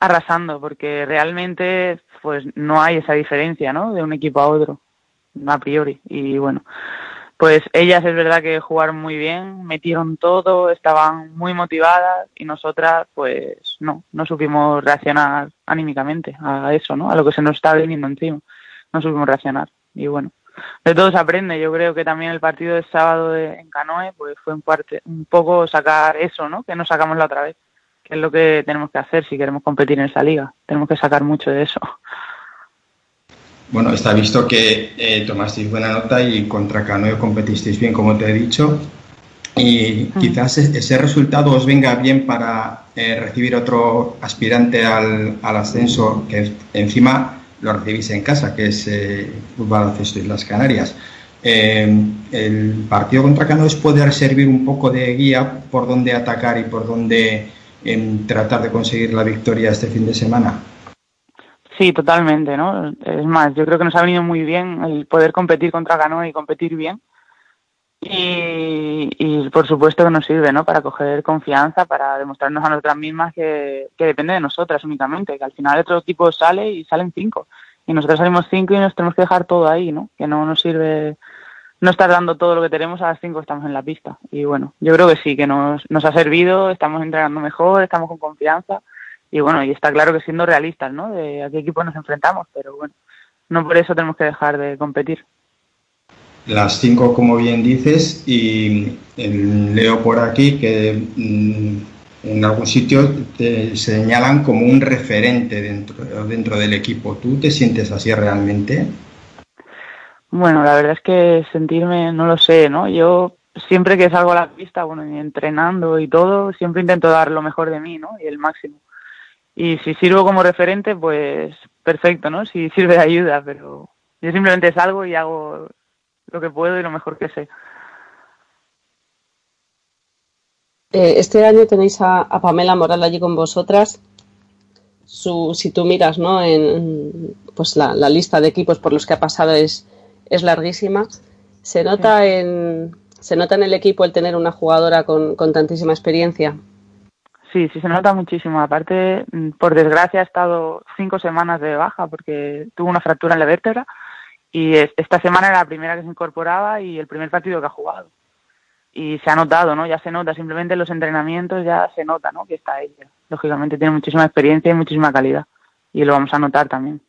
arrasando, porque realmente pues no hay esa diferencia, ¿no?, de un equipo a otro, a priori. Y bueno, pues ellas es verdad que jugaron muy bien, metieron todo, estaban muy motivadas y nosotras pues no supimos reaccionar anímicamente a eso, ¿no?, a lo que se nos está viniendo encima. No supimos reaccionar y bueno, de todo se aprende. Yo creo que también el partido del sábado en Canoe pues fue en parte un poco sacar eso, ¿no?, que no sacamos la otra vez, que es lo que tenemos que hacer si queremos competir en esa liga. Tenemos que sacar mucho de eso. Bueno, está visto que tomasteis buena nota y contra Canoe competisteis bien, como te he dicho, y quizás ese resultado os venga bien para recibir otro aspirante al ascenso, que encima lo recibís en casa, que es Baloncesto Islas Canarias. El partido contra Canoe puede servir un poco de guía por dónde atacar y por dónde... en tratar de conseguir la victoria este fin de semana. Sí, totalmente, ¿no? Es más, yo creo que nos ha venido muy bien el poder competir contra Canoe y competir bien. Y por supuesto que nos sirve, ¿no?, para coger confianza, para demostrarnos a nosotras mismas que depende de nosotras únicamente, que al final otro equipo sale y salen 5. Y nosotros salimos 5 y nos tenemos que dejar todo ahí, ¿no? Que no nos sirve no estar dando todo lo que tenemos a las 5 estamos en la pista. Y bueno, yo creo que sí, que nos ha servido, estamos entrenando mejor, estamos con confianza y bueno, y está claro que siendo realistas, ¿no?, de a qué equipo nos enfrentamos, pero bueno, no por eso tenemos que dejar de competir. Las 5, como bien dices, y leo por aquí que en algún sitio te señalan como un referente dentro del equipo. ¿Tú te sientes así realmente? Bueno, la verdad es que sentirme, no lo sé, ¿no? Yo siempre que salgo a la pista, bueno, y entrenando y todo, siempre intento dar lo mejor de mí, ¿no?, y el máximo. Y si sirvo como referente, pues perfecto, ¿no?, si sirve de ayuda, pero yo simplemente salgo y hago lo que puedo y lo mejor que sé. Este año tenéis a Pamela Moral allí con vosotras. Si tú miras, ¿no?, en pues la lista de equipos por los que ha pasado es larguísima. ¿Se nota en el equipo el tener una jugadora con tantísima experiencia? Sí, sí se nota muchísimo. Aparte, por desgracia, ha estado 5 semanas de baja porque tuvo una fractura en la vértebra y esta semana era la primera que se incorporaba y el primer partido que ha jugado. Y se ha notado, ¿no? Ya se nota, simplemente en los entrenamientos ya se nota, ¿no? Que está ella. Lógicamente tiene muchísima experiencia y muchísima calidad y lo vamos a notar también.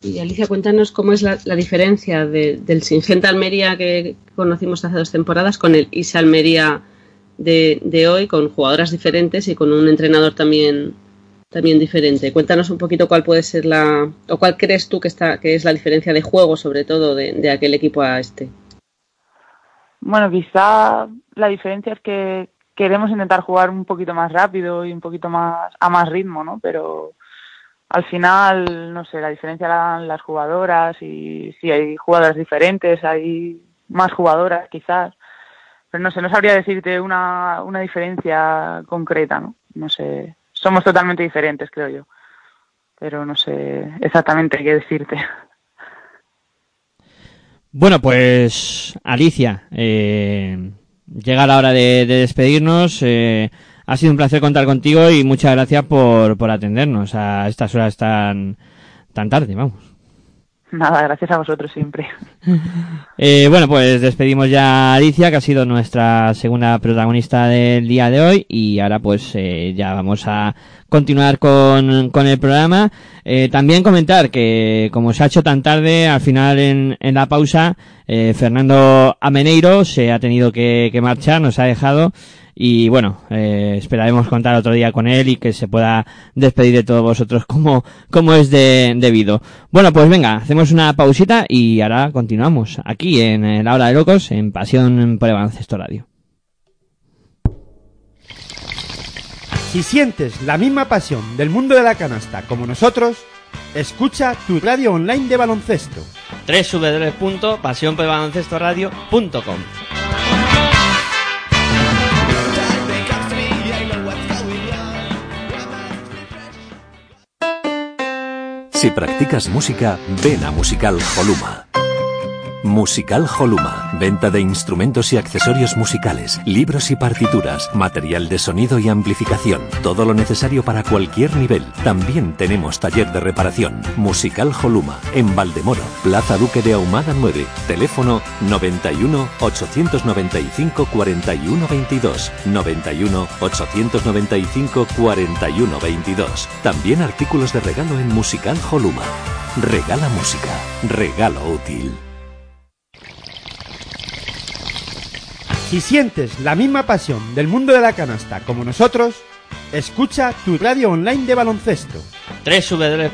Y Alicia, cuéntanos cómo es la diferencia del Singenta Almería que conocimos hace 2 temporadas con el ISA Almería de hoy, con jugadoras diferentes y con un entrenador también diferente. Cuéntanos un poquito cuál puede ser cuál crees tú que es la diferencia de juego, sobre todo de aquel equipo a este. Bueno, quizá la diferencia es que queremos intentar jugar un poquito más rápido y un poquito más a más ritmo, ¿no? Pero al final, no sé, la diferencia las jugadoras y sí, hay jugadoras diferentes, hay más jugadoras quizás, pero no sé, no sabría decirte una diferencia concreta, ¿no? No sé, somos totalmente diferentes, creo yo, pero no sé exactamente qué decirte. Bueno, pues Alicia, llega la hora de despedirnos. Ha sido un placer contar contigo y muchas gracias por atendernos a estas horas tan tarde, vamos. Nada, gracias a vosotros siempre. Bueno, pues despedimos ya a Alicia, que ha sido nuestra segunda protagonista del día de hoy, y ahora pues ya vamos a continuar con el programa. También comentar que, como se ha hecho tan tarde, al final en la pausa, Fernando Ameneiro se ha tenido que marchar, nos ha dejado. Y bueno, esperaremos contar otro día con él y que se pueda despedir de todos vosotros como es debido. Bueno, pues venga, hacemos una pausita y ahora continuamos aquí en La Hora de Locos, en Pasión por el Baloncesto Radio. Si sientes la misma pasión del mundo de la canasta como nosotros, escucha tu radio online de baloncesto. www.pasionporelbaloncestoradio.com. Si practicas música, ven a Musical Joluma. Musical Joluma. Venta de instrumentos y accesorios musicales, libros y partituras, material de sonido y amplificación. Todo lo necesario para cualquier nivel. También tenemos taller de reparación. Musical Joluma. En Valdemoro, Plaza Duque de Ahumada 9. Teléfono 91 895 41 22. 91 895 41 22. También artículos de regalo en Musical Joluma. Regala música. Regalo útil. Si sientes la misma pasión del mundo de la canasta como nosotros, escucha tu radio online de baloncesto.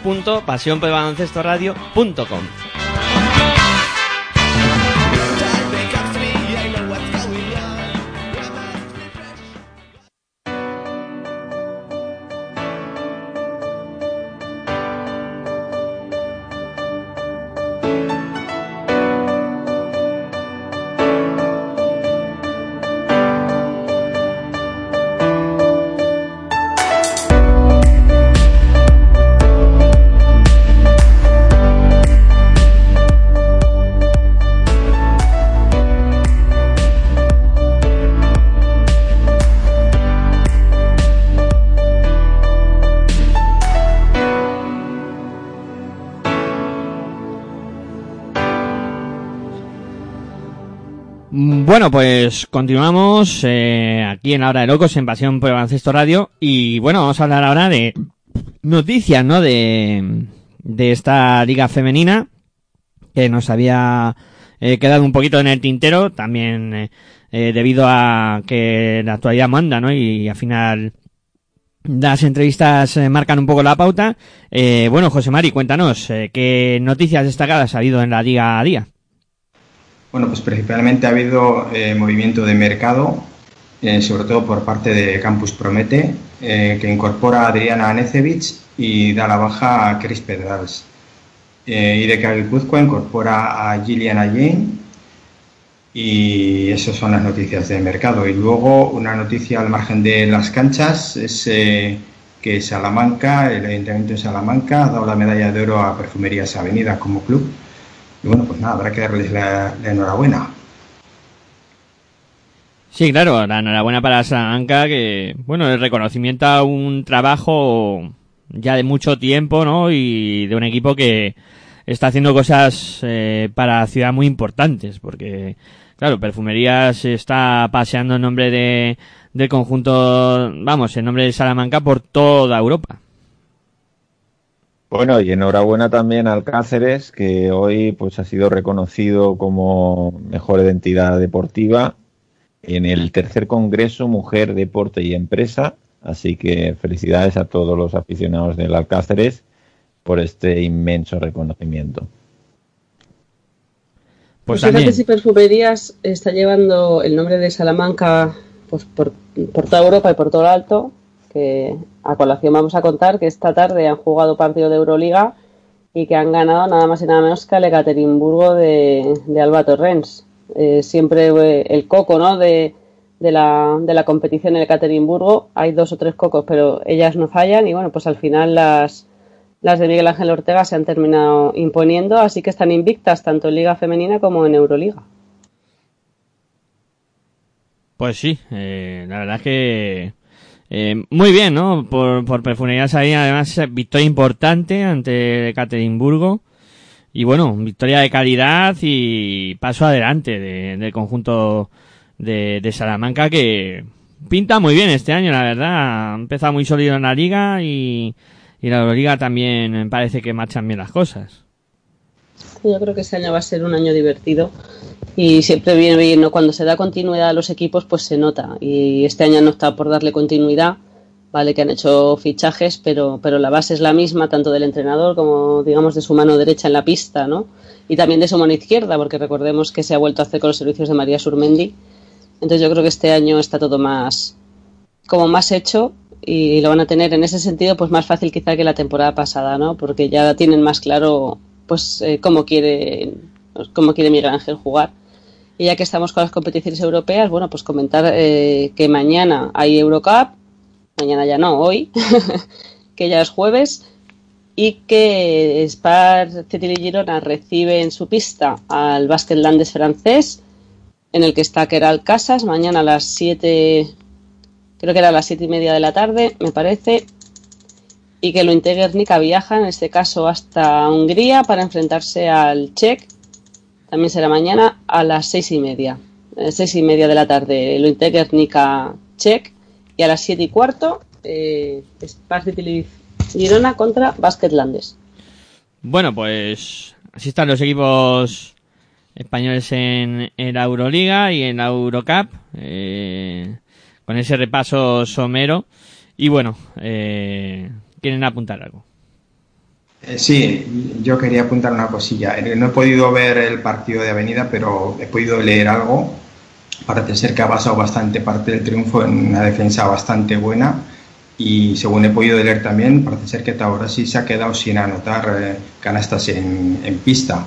www.pasionporelbaloncestoradio.com. Bueno, pues continuamos aquí en La Hora de Locos, en Pasión por el Baloncesto Radio. Y bueno, vamos a hablar ahora de noticias, ¿no? De esta liga femenina, que nos había quedado un poquito en el tintero, también debido a que la actualidad manda, ¿no? Y al final las entrevistas marcan un poco la pauta. Bueno, José Mari, cuéntanos, ¿qué noticias destacadas ha habido en la liga a día? Bueno, pues principalmente ha habido movimiento de mercado, sobre todo por parte de Campus Promete, que incorpora a Adriana Necevich y da la baja a Chris Pedrals. Y de Calipuzcoa incorpora a Gillian Allende, y esas son las noticias de mercado. Y luego una noticia al margen de las canchas es que Salamanca, el Ayuntamiento de Salamanca, ha dado la medalla de oro a Perfumerías Avenida como club. Y bueno, pues nada, habrá que darles la enhorabuena. Sí, claro, la enhorabuena para Salamanca, que, bueno, el reconocimiento a un trabajo ya de mucho tiempo, ¿no? Y de un equipo que está haciendo cosas para la ciudad muy importantes, porque, claro, Perfumerías está paseando en nombre del conjunto, vamos, en nombre de Salamanca por toda Europa. Bueno, y enhorabuena también al Cáceres, que hoy pues ha sido reconocido como mejor entidad deportiva en el tercer Congreso Mujer, Deporte y Empresa, así que felicidades a todos los aficionados del Alcáceres por este inmenso reconocimiento. Pues fíjate si Perfumerías está llevando el nombre de Salamanca pues por toda Europa y por todo el alto, que a colación vamos a contar que esta tarde han jugado partido de Euroliga y que han ganado nada más y nada menos que al Ekaterimburgo de Alba Torrens. Siempre el coco, ¿no?, de la competición en el Ekaterimburgo. Hay dos o tres cocos, pero ellas no fallan, y bueno, pues al final las de Miguel Ángel Ortega se han terminado imponiendo, así que están invictas tanto en Liga Femenina como en Euroliga. Pues sí, la verdad es que muy bien, ¿no?, por Perfumerías ahí, además victoria importante ante el Ekaterimburgo. Y bueno, victoria de calidad y paso adelante del conjunto de Salamanca, que pinta muy bien este año, la verdad. Ha empezado muy sólido en la Liga y la Euroliga también parece que marchan bien las cosas. Yo creo que este año va a ser un año divertido y siempre viene bien, ¿no? Cuando se da continuidad a los equipos, pues se nota. Y este año no está por darle continuidad. Vale, que han hecho fichajes, pero la base es la misma, tanto del entrenador como, digamos, de su mano derecha en la pista, ¿no? Y también de su mano izquierda, porque recordemos que se ha vuelto a hacer con los servicios de María Surmendi. Entonces yo creo que este año está todo más hecho y lo van a tener en ese sentido pues más fácil quizá que la temporada pasada, ¿no? Porque ya tienen más claro pues cómo quiere Miguel Ángel jugar. Y ya que estamos con las competiciones europeas, bueno, pues comentar que mañana hay Eurocup. Mañana ya no, hoy, que ya es jueves, y que Spar Cetil y Girona recibe en su pista al Basket Landes francés, en el que está Keral Casas, mañana a las 7, creo que era a las 7:30 de la tarde, me parece, y que lo Luinteggernica viaja, en este caso hasta Hungría, para enfrentarse al Czech, también será mañana a las 6:30, 6:30 de la tarde, lo Luinteggernica Czech. Y a las 7:15, Spar Cetil Girona contra Basket Landes. Bueno, pues así están los equipos españoles en la Euroliga y en la Eurocup, con ese repaso somero. Y bueno, ¿quieren apuntar algo? Sí, yo quería apuntar una cosilla. No he podido ver el partido de Avenida, pero he podido leer algo. Parece ser que ha basado bastante parte del triunfo en una defensa bastante buena, y según he podido leer también, parece ser que Taurasi se ha quedado sin anotar canastas en pista.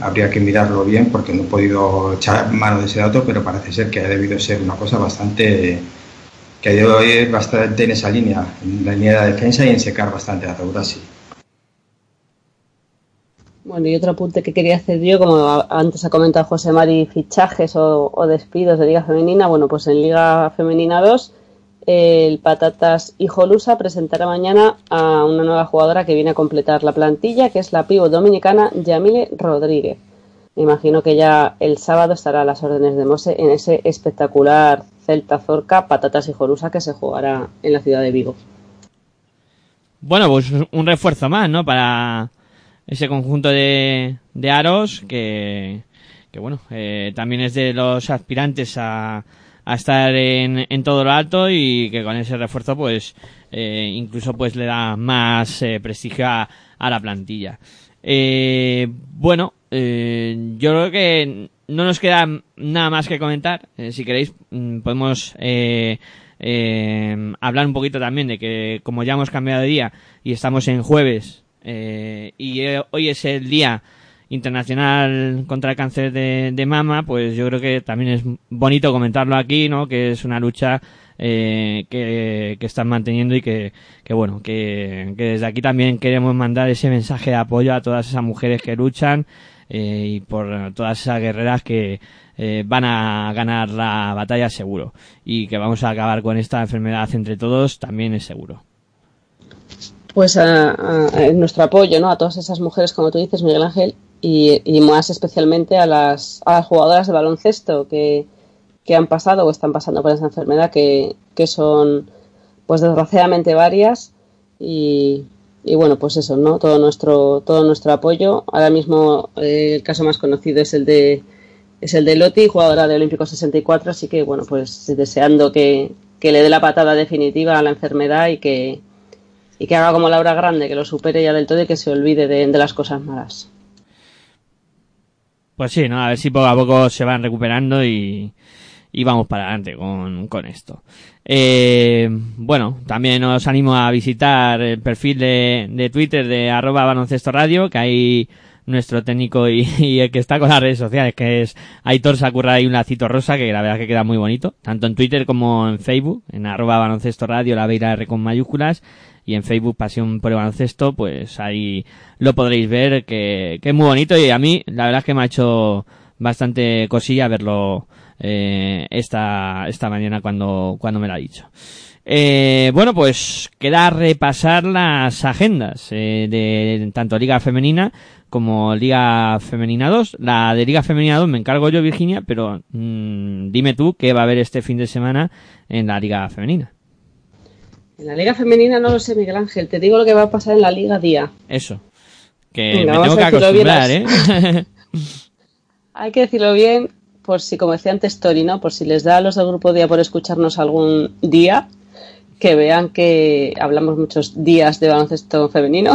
Habría que mirarlo bien porque no he podido echar mano de ese dato, pero parece ser que ha debido ser una cosa bastante que ha debido ir bastante en esa línea, en la línea de la defensa y en secar bastante a Taurasi. Bueno, y otro apunte que quería hacer yo, como antes ha comentado José Mari, fichajes o despidos de Liga Femenina. Bueno, pues en Liga Femenina 2, el Patatas Hijolusa presentará mañana a una nueva jugadora que viene a completar la plantilla, que es la pívot dominicana Yamile Rodríguez. Me imagino que ya el sábado estará a las órdenes de Mose en ese espectacular Celta Zorca Patatas Hijolusa que se jugará en la ciudad de Vigo. Bueno, pues un refuerzo más, ¿no?, para ese conjunto de aros que bueno, también es de los aspirantes a estar en todo lo alto, y que con ese refuerzo pues incluso pues le da más prestigio a la plantilla. Bueno, yo creo que no nos queda nada más que comentar. Si queréis podemos hablar un poquito también de que, como ya hemos cambiado de día y estamos en jueves, y hoy es el Día Internacional contra el Cáncer de Mama, pues yo creo que también es bonito comentarlo aquí, ¿no?, que es una lucha que están manteniendo y que bueno, que desde aquí también queremos mandar ese mensaje de apoyo a todas esas mujeres que luchan y por todas esas guerreras que van a ganar la batalla seguro, y que vamos a acabar con esta enfermedad entre todos también es seguro. Pues a nuestro apoyo, ¿no?, a todas esas mujeres, como tú dices, Miguel Ángel, y más especialmente a las jugadoras de baloncesto que han pasado o están pasando por esa enfermedad, que son, pues, desgraciadamente varias, y bueno, pues eso, ¿no?, todo nuestro apoyo. Ahora mismo el caso más conocido es el de Loti, jugadora de Olímpico 64, así que bueno, pues deseando que le dé la patada definitiva a la enfermedad y que haga como Laura Grande, que lo supere ya del todo y que se olvide de las cosas malas. Pues sí, ¿no?, a ver si poco a poco se van recuperando y vamos para adelante con esto. Bueno, también os animo a visitar el perfil de Twitter de @baloncestoradio, que ahí nuestro técnico y el que está con las redes sociales, que es Aitor Sakurra, y un lacito rosa, que la verdad es que queda muy bonito, tanto en Twitter como en Facebook, en @baloncestoradio, la BR con mayúsculas, y en Facebook Pasión por el Baloncesto, pues ahí lo podréis ver, que es muy bonito, y a mí la verdad es que me ha hecho bastante cosilla verlo esta mañana cuando me lo ha dicho. Bueno, pues queda repasar las agendas de tanto Liga Femenina como Liga Femenina 2. La de Liga Femenina 2 me encargo yo, Virginia, pero dime tú qué va a haber este fin de semana en la Liga Femenina. En la Liga Femenina no lo sé, Miguel Ángel. Te digo lo que va a pasar en la Liga Día. Eso. Que venga, me tengo que acostumbrar, ¿eh? Hay que decirlo bien, por si, como decía antes Tori, ¿no?, por si les da a los del Grupo Día por escucharnos algún día, que vean que hablamos muchos días de baloncesto femenino.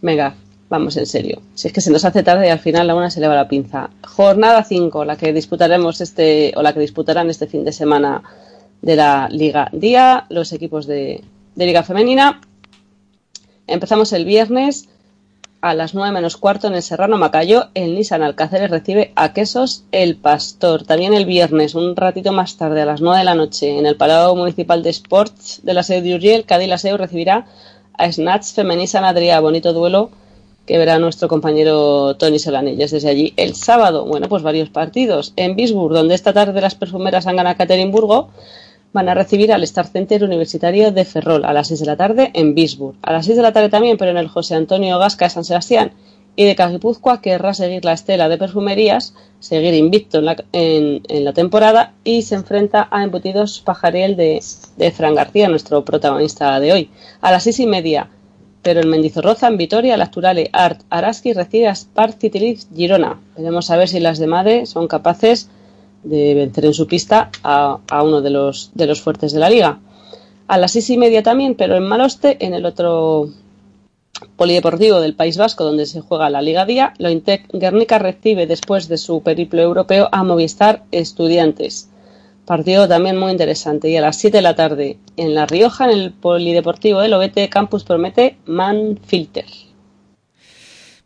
Venga, vamos en serio. Si es que se nos hace tarde y al final la una se le va la pinza. Jornada 5, la que disputaremos este fin de semana de la Liga Día, los equipos de Liga Femenina. Empezamos el viernes a las 9:45 en el Serrano Macayo. El Nissan Alcáceres recibe a Quesos El Pastor. También el viernes, un ratito más tarde, a las 9:00 p.m, en el Palau Municipal de Sports de la Seu de Urgell, Cadí la Seu recibirá a Snatch Femení Sant Adrià. Bonito duelo que verá nuestro compañero Tony Solanillas desde allí. El sábado, bueno, pues varios partidos. En Bisburg, donde esta tarde las perfumeras han ganado a Caterimburgo, van a recibir al Star Center Universitario de Ferrol a las 6 de la tarde en Bisburg. A las 6 de la tarde también, pero en el José Antonio Gasca de San Sebastián, y de Cagipuzkoa querrá seguir la estela de perfumerías, seguir invicto en la temporada, y se enfrenta a Embutidos Pajariel de Fran García, nuestro protagonista de hoy. A las 6:30, pero en Mendizorroza, en Vitoria, la Asturale Art Araski recibe a Spar Citiliz Girona. Veremos a ver si las de Made son capaces de vencer en su pista a uno de los fuertes de la liga. A las 6:30 también, pero en Maloste, en el otro polideportivo del País Vasco donde se juega la Liga Día, Lointec Guernica recibe, después de su periplo europeo, a Movistar Estudiantes. Partido también muy interesante. Y a las 7 de la tarde, en La Rioja, en el polideportivo del Lobete, Campus Promete Manfilter.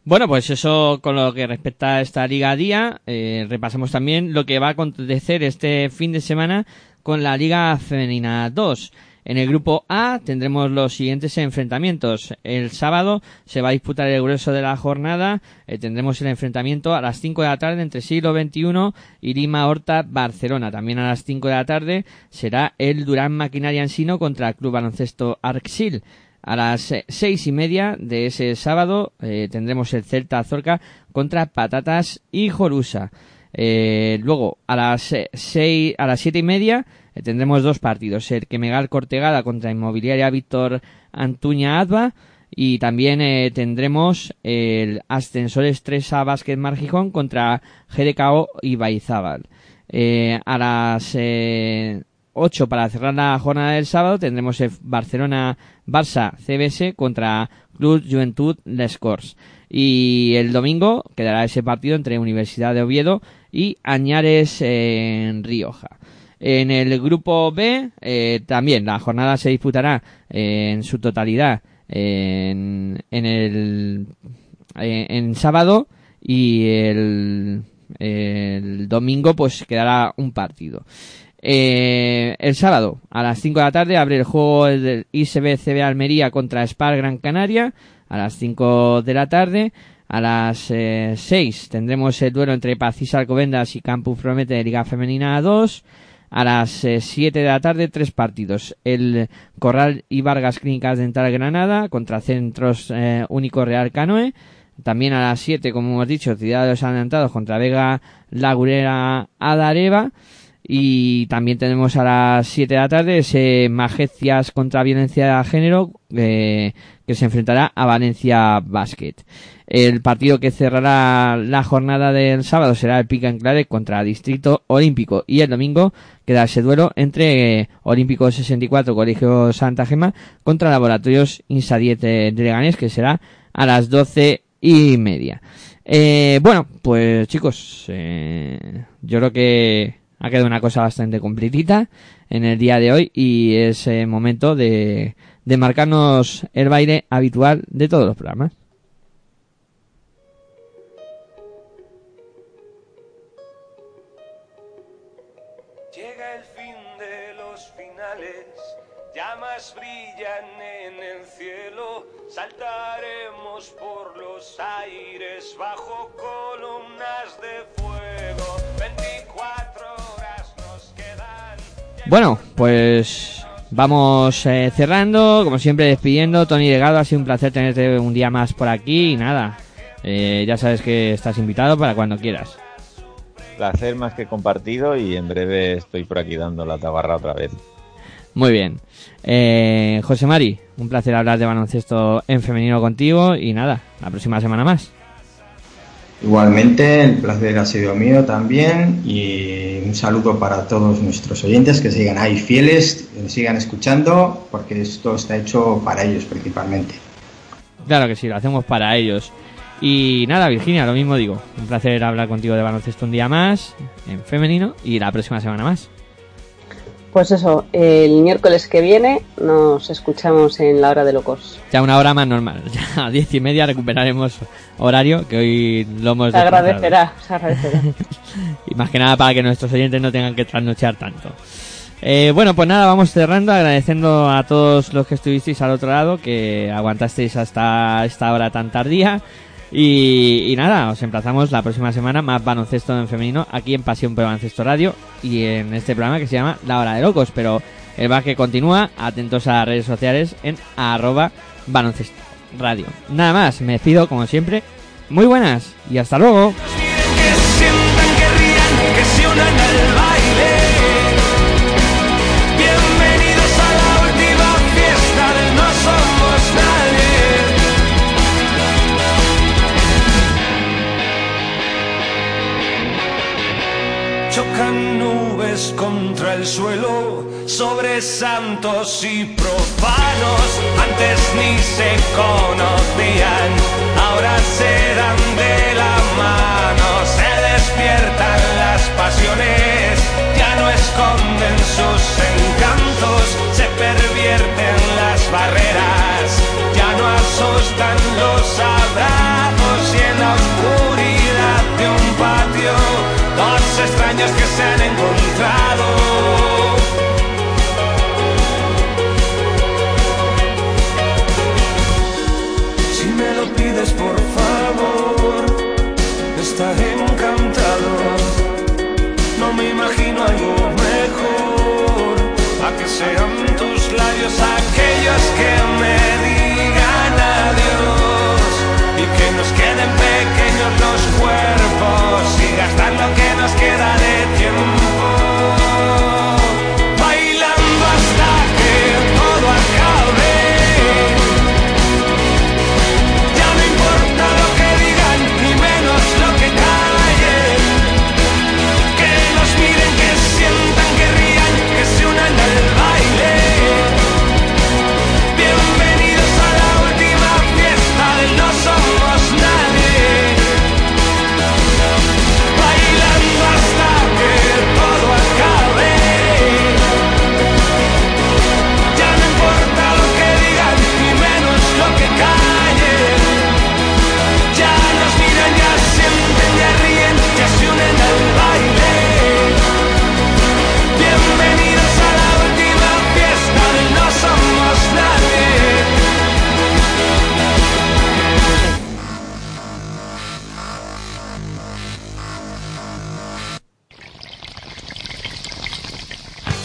Bueno, pues eso con lo que respecta a esta Liga Día. Repasamos también lo que va a acontecer este fin de semana con la Liga Femenina 2. En el grupo A tendremos los siguientes enfrentamientos. El sábado se va a disputar el grueso de la jornada. Tendremos el enfrentamiento a las 5 de la tarde entre Siglo XXI y Lima Horta Barcelona. También a las 5 de la tarde será el Durán Maquinaria Ensino contra el Club Baloncesto Arcsil. A las 6:30 de ese sábado tendremos el Celta Zorca contra Patatas y Jorusa. Luego a las 7:30 tendremos dos partidos: el Quemegal Cortegada contra Inmobiliaria Víctor Antuña Adva, y también tendremos el Ascensores 3A Básquet Margijón contra GDKO Ibaizábal. A las 8, para cerrar la jornada del sábado, tendremos el Barcelona-Barça CBS contra Club Juventud Les Corts. Y el domingo quedará ese partido entre Universidad de Oviedo y Añares en Rioja. En el grupo B también la jornada se disputará en su totalidad en sábado, y el domingo pues quedará un partido. El sábado a las 5 de la tarde abre el juego del ISB CB Almería contra Spar Gran Canaria a las 5 de la tarde. A las 6 tendremos el duelo entre Pacisa Alcobendas y Campus Promete de Liga Femenina 2. A las 7 de la tarde, 3 partidos. El Corral y Vargas Clínicas Dental Granada contra Centros Único Real Canoe. También a las 7, como hemos dicho, Ciudad de los Adelantados contra Vega Lagurera Adareva. Y también tenemos a las 7 de la tarde ese Majestias contra Violencia de Género que se enfrentará a Valencia Basket. El partido que cerrará la jornada del sábado será el Pick and Claret contra Distrito Olímpico. Y el domingo queda ese duelo entre Olímpico 64 Colegio Santa Gema contra Laboratorios Insa 10 de Leganés, que será a las 12:30. Bueno, pues chicos, yo creo que ha quedado una cosa bastante completita en el día de hoy y es momento de marcarnos el baile habitual de todos los programas. Llega el fin de los finales, llamas brillan en el cielo, saltaremos por los aires bajo columnas de fuego. 24 horas nos quedan. Bueno, pues vamos cerrando, como siempre despidiendo. Tony Delgado, ha sido un placer tenerte un día más por aquí y nada, ya sabes que estás invitado para cuando quieras. Placer más que compartido y en breve estoy por aquí dando la tabarra otra vez. Muy bien. José Mari, un placer hablar de baloncesto en femenino contigo y nada, la próxima semana más. Igualmente, el placer ha sido mío también y un saludo para todos nuestros oyentes que sigan ahí fieles, que sigan escuchando, porque esto está hecho para ellos principalmente. Claro que sí, lo hacemos para ellos. Y nada, Virginia, lo mismo digo, un placer hablar contigo de baloncesto un día más en femenino y la próxima semana más. Pues eso, el miércoles que viene nos escuchamos en la hora de locos. Ya una hora más normal, ya a 10:30 recuperaremos horario, que hoy lo hemos desplazado. Se agradecerá. Y más que nada para que nuestros oyentes no tengan que trasnochar tanto. Bueno, pues nada, vamos cerrando, agradeciendo a todos los que estuvisteis al otro lado, que aguantasteis hasta esta hora tan tardía. Y nada, os emplazamos la próxima semana más baloncesto en femenino aquí en Pasión por Baloncesto Radio y en este programa que se llama La Hora de Locos, pero el básquet continúa, atentos a las redes sociales en @baloncestorradio. Nada más, me despido como siempre, muy buenas y hasta luego. Chocan nubes contra el suelo, sobre santos y profanos. Antes ni se conocían, ahora se dan de la mano. Se despiertan las pasiones, ya no esconden sus encantos. Se pervierten las barreras, ya no asustan los abrazos. Y en la oscuridad de un patio, dos extraños que se han encontrado. Si me lo pides, por favor, estaré encantado. No me imagino algo mejor, a que sean tus labios aquellos que me digan adiós y que nos queden pequeños los cuerpos y gastar lo que nos queda de tiempo, bailando hasta que todo acabe. Ya no importa lo que digan, ni menos lo que tal.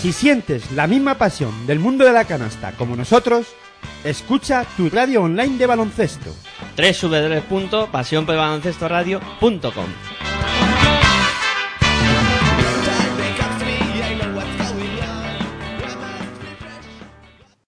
Si sientes la misma pasión del mundo de la canasta como nosotros, escucha tu radio online de baloncesto. www.pasionpelbaloncestoradio.com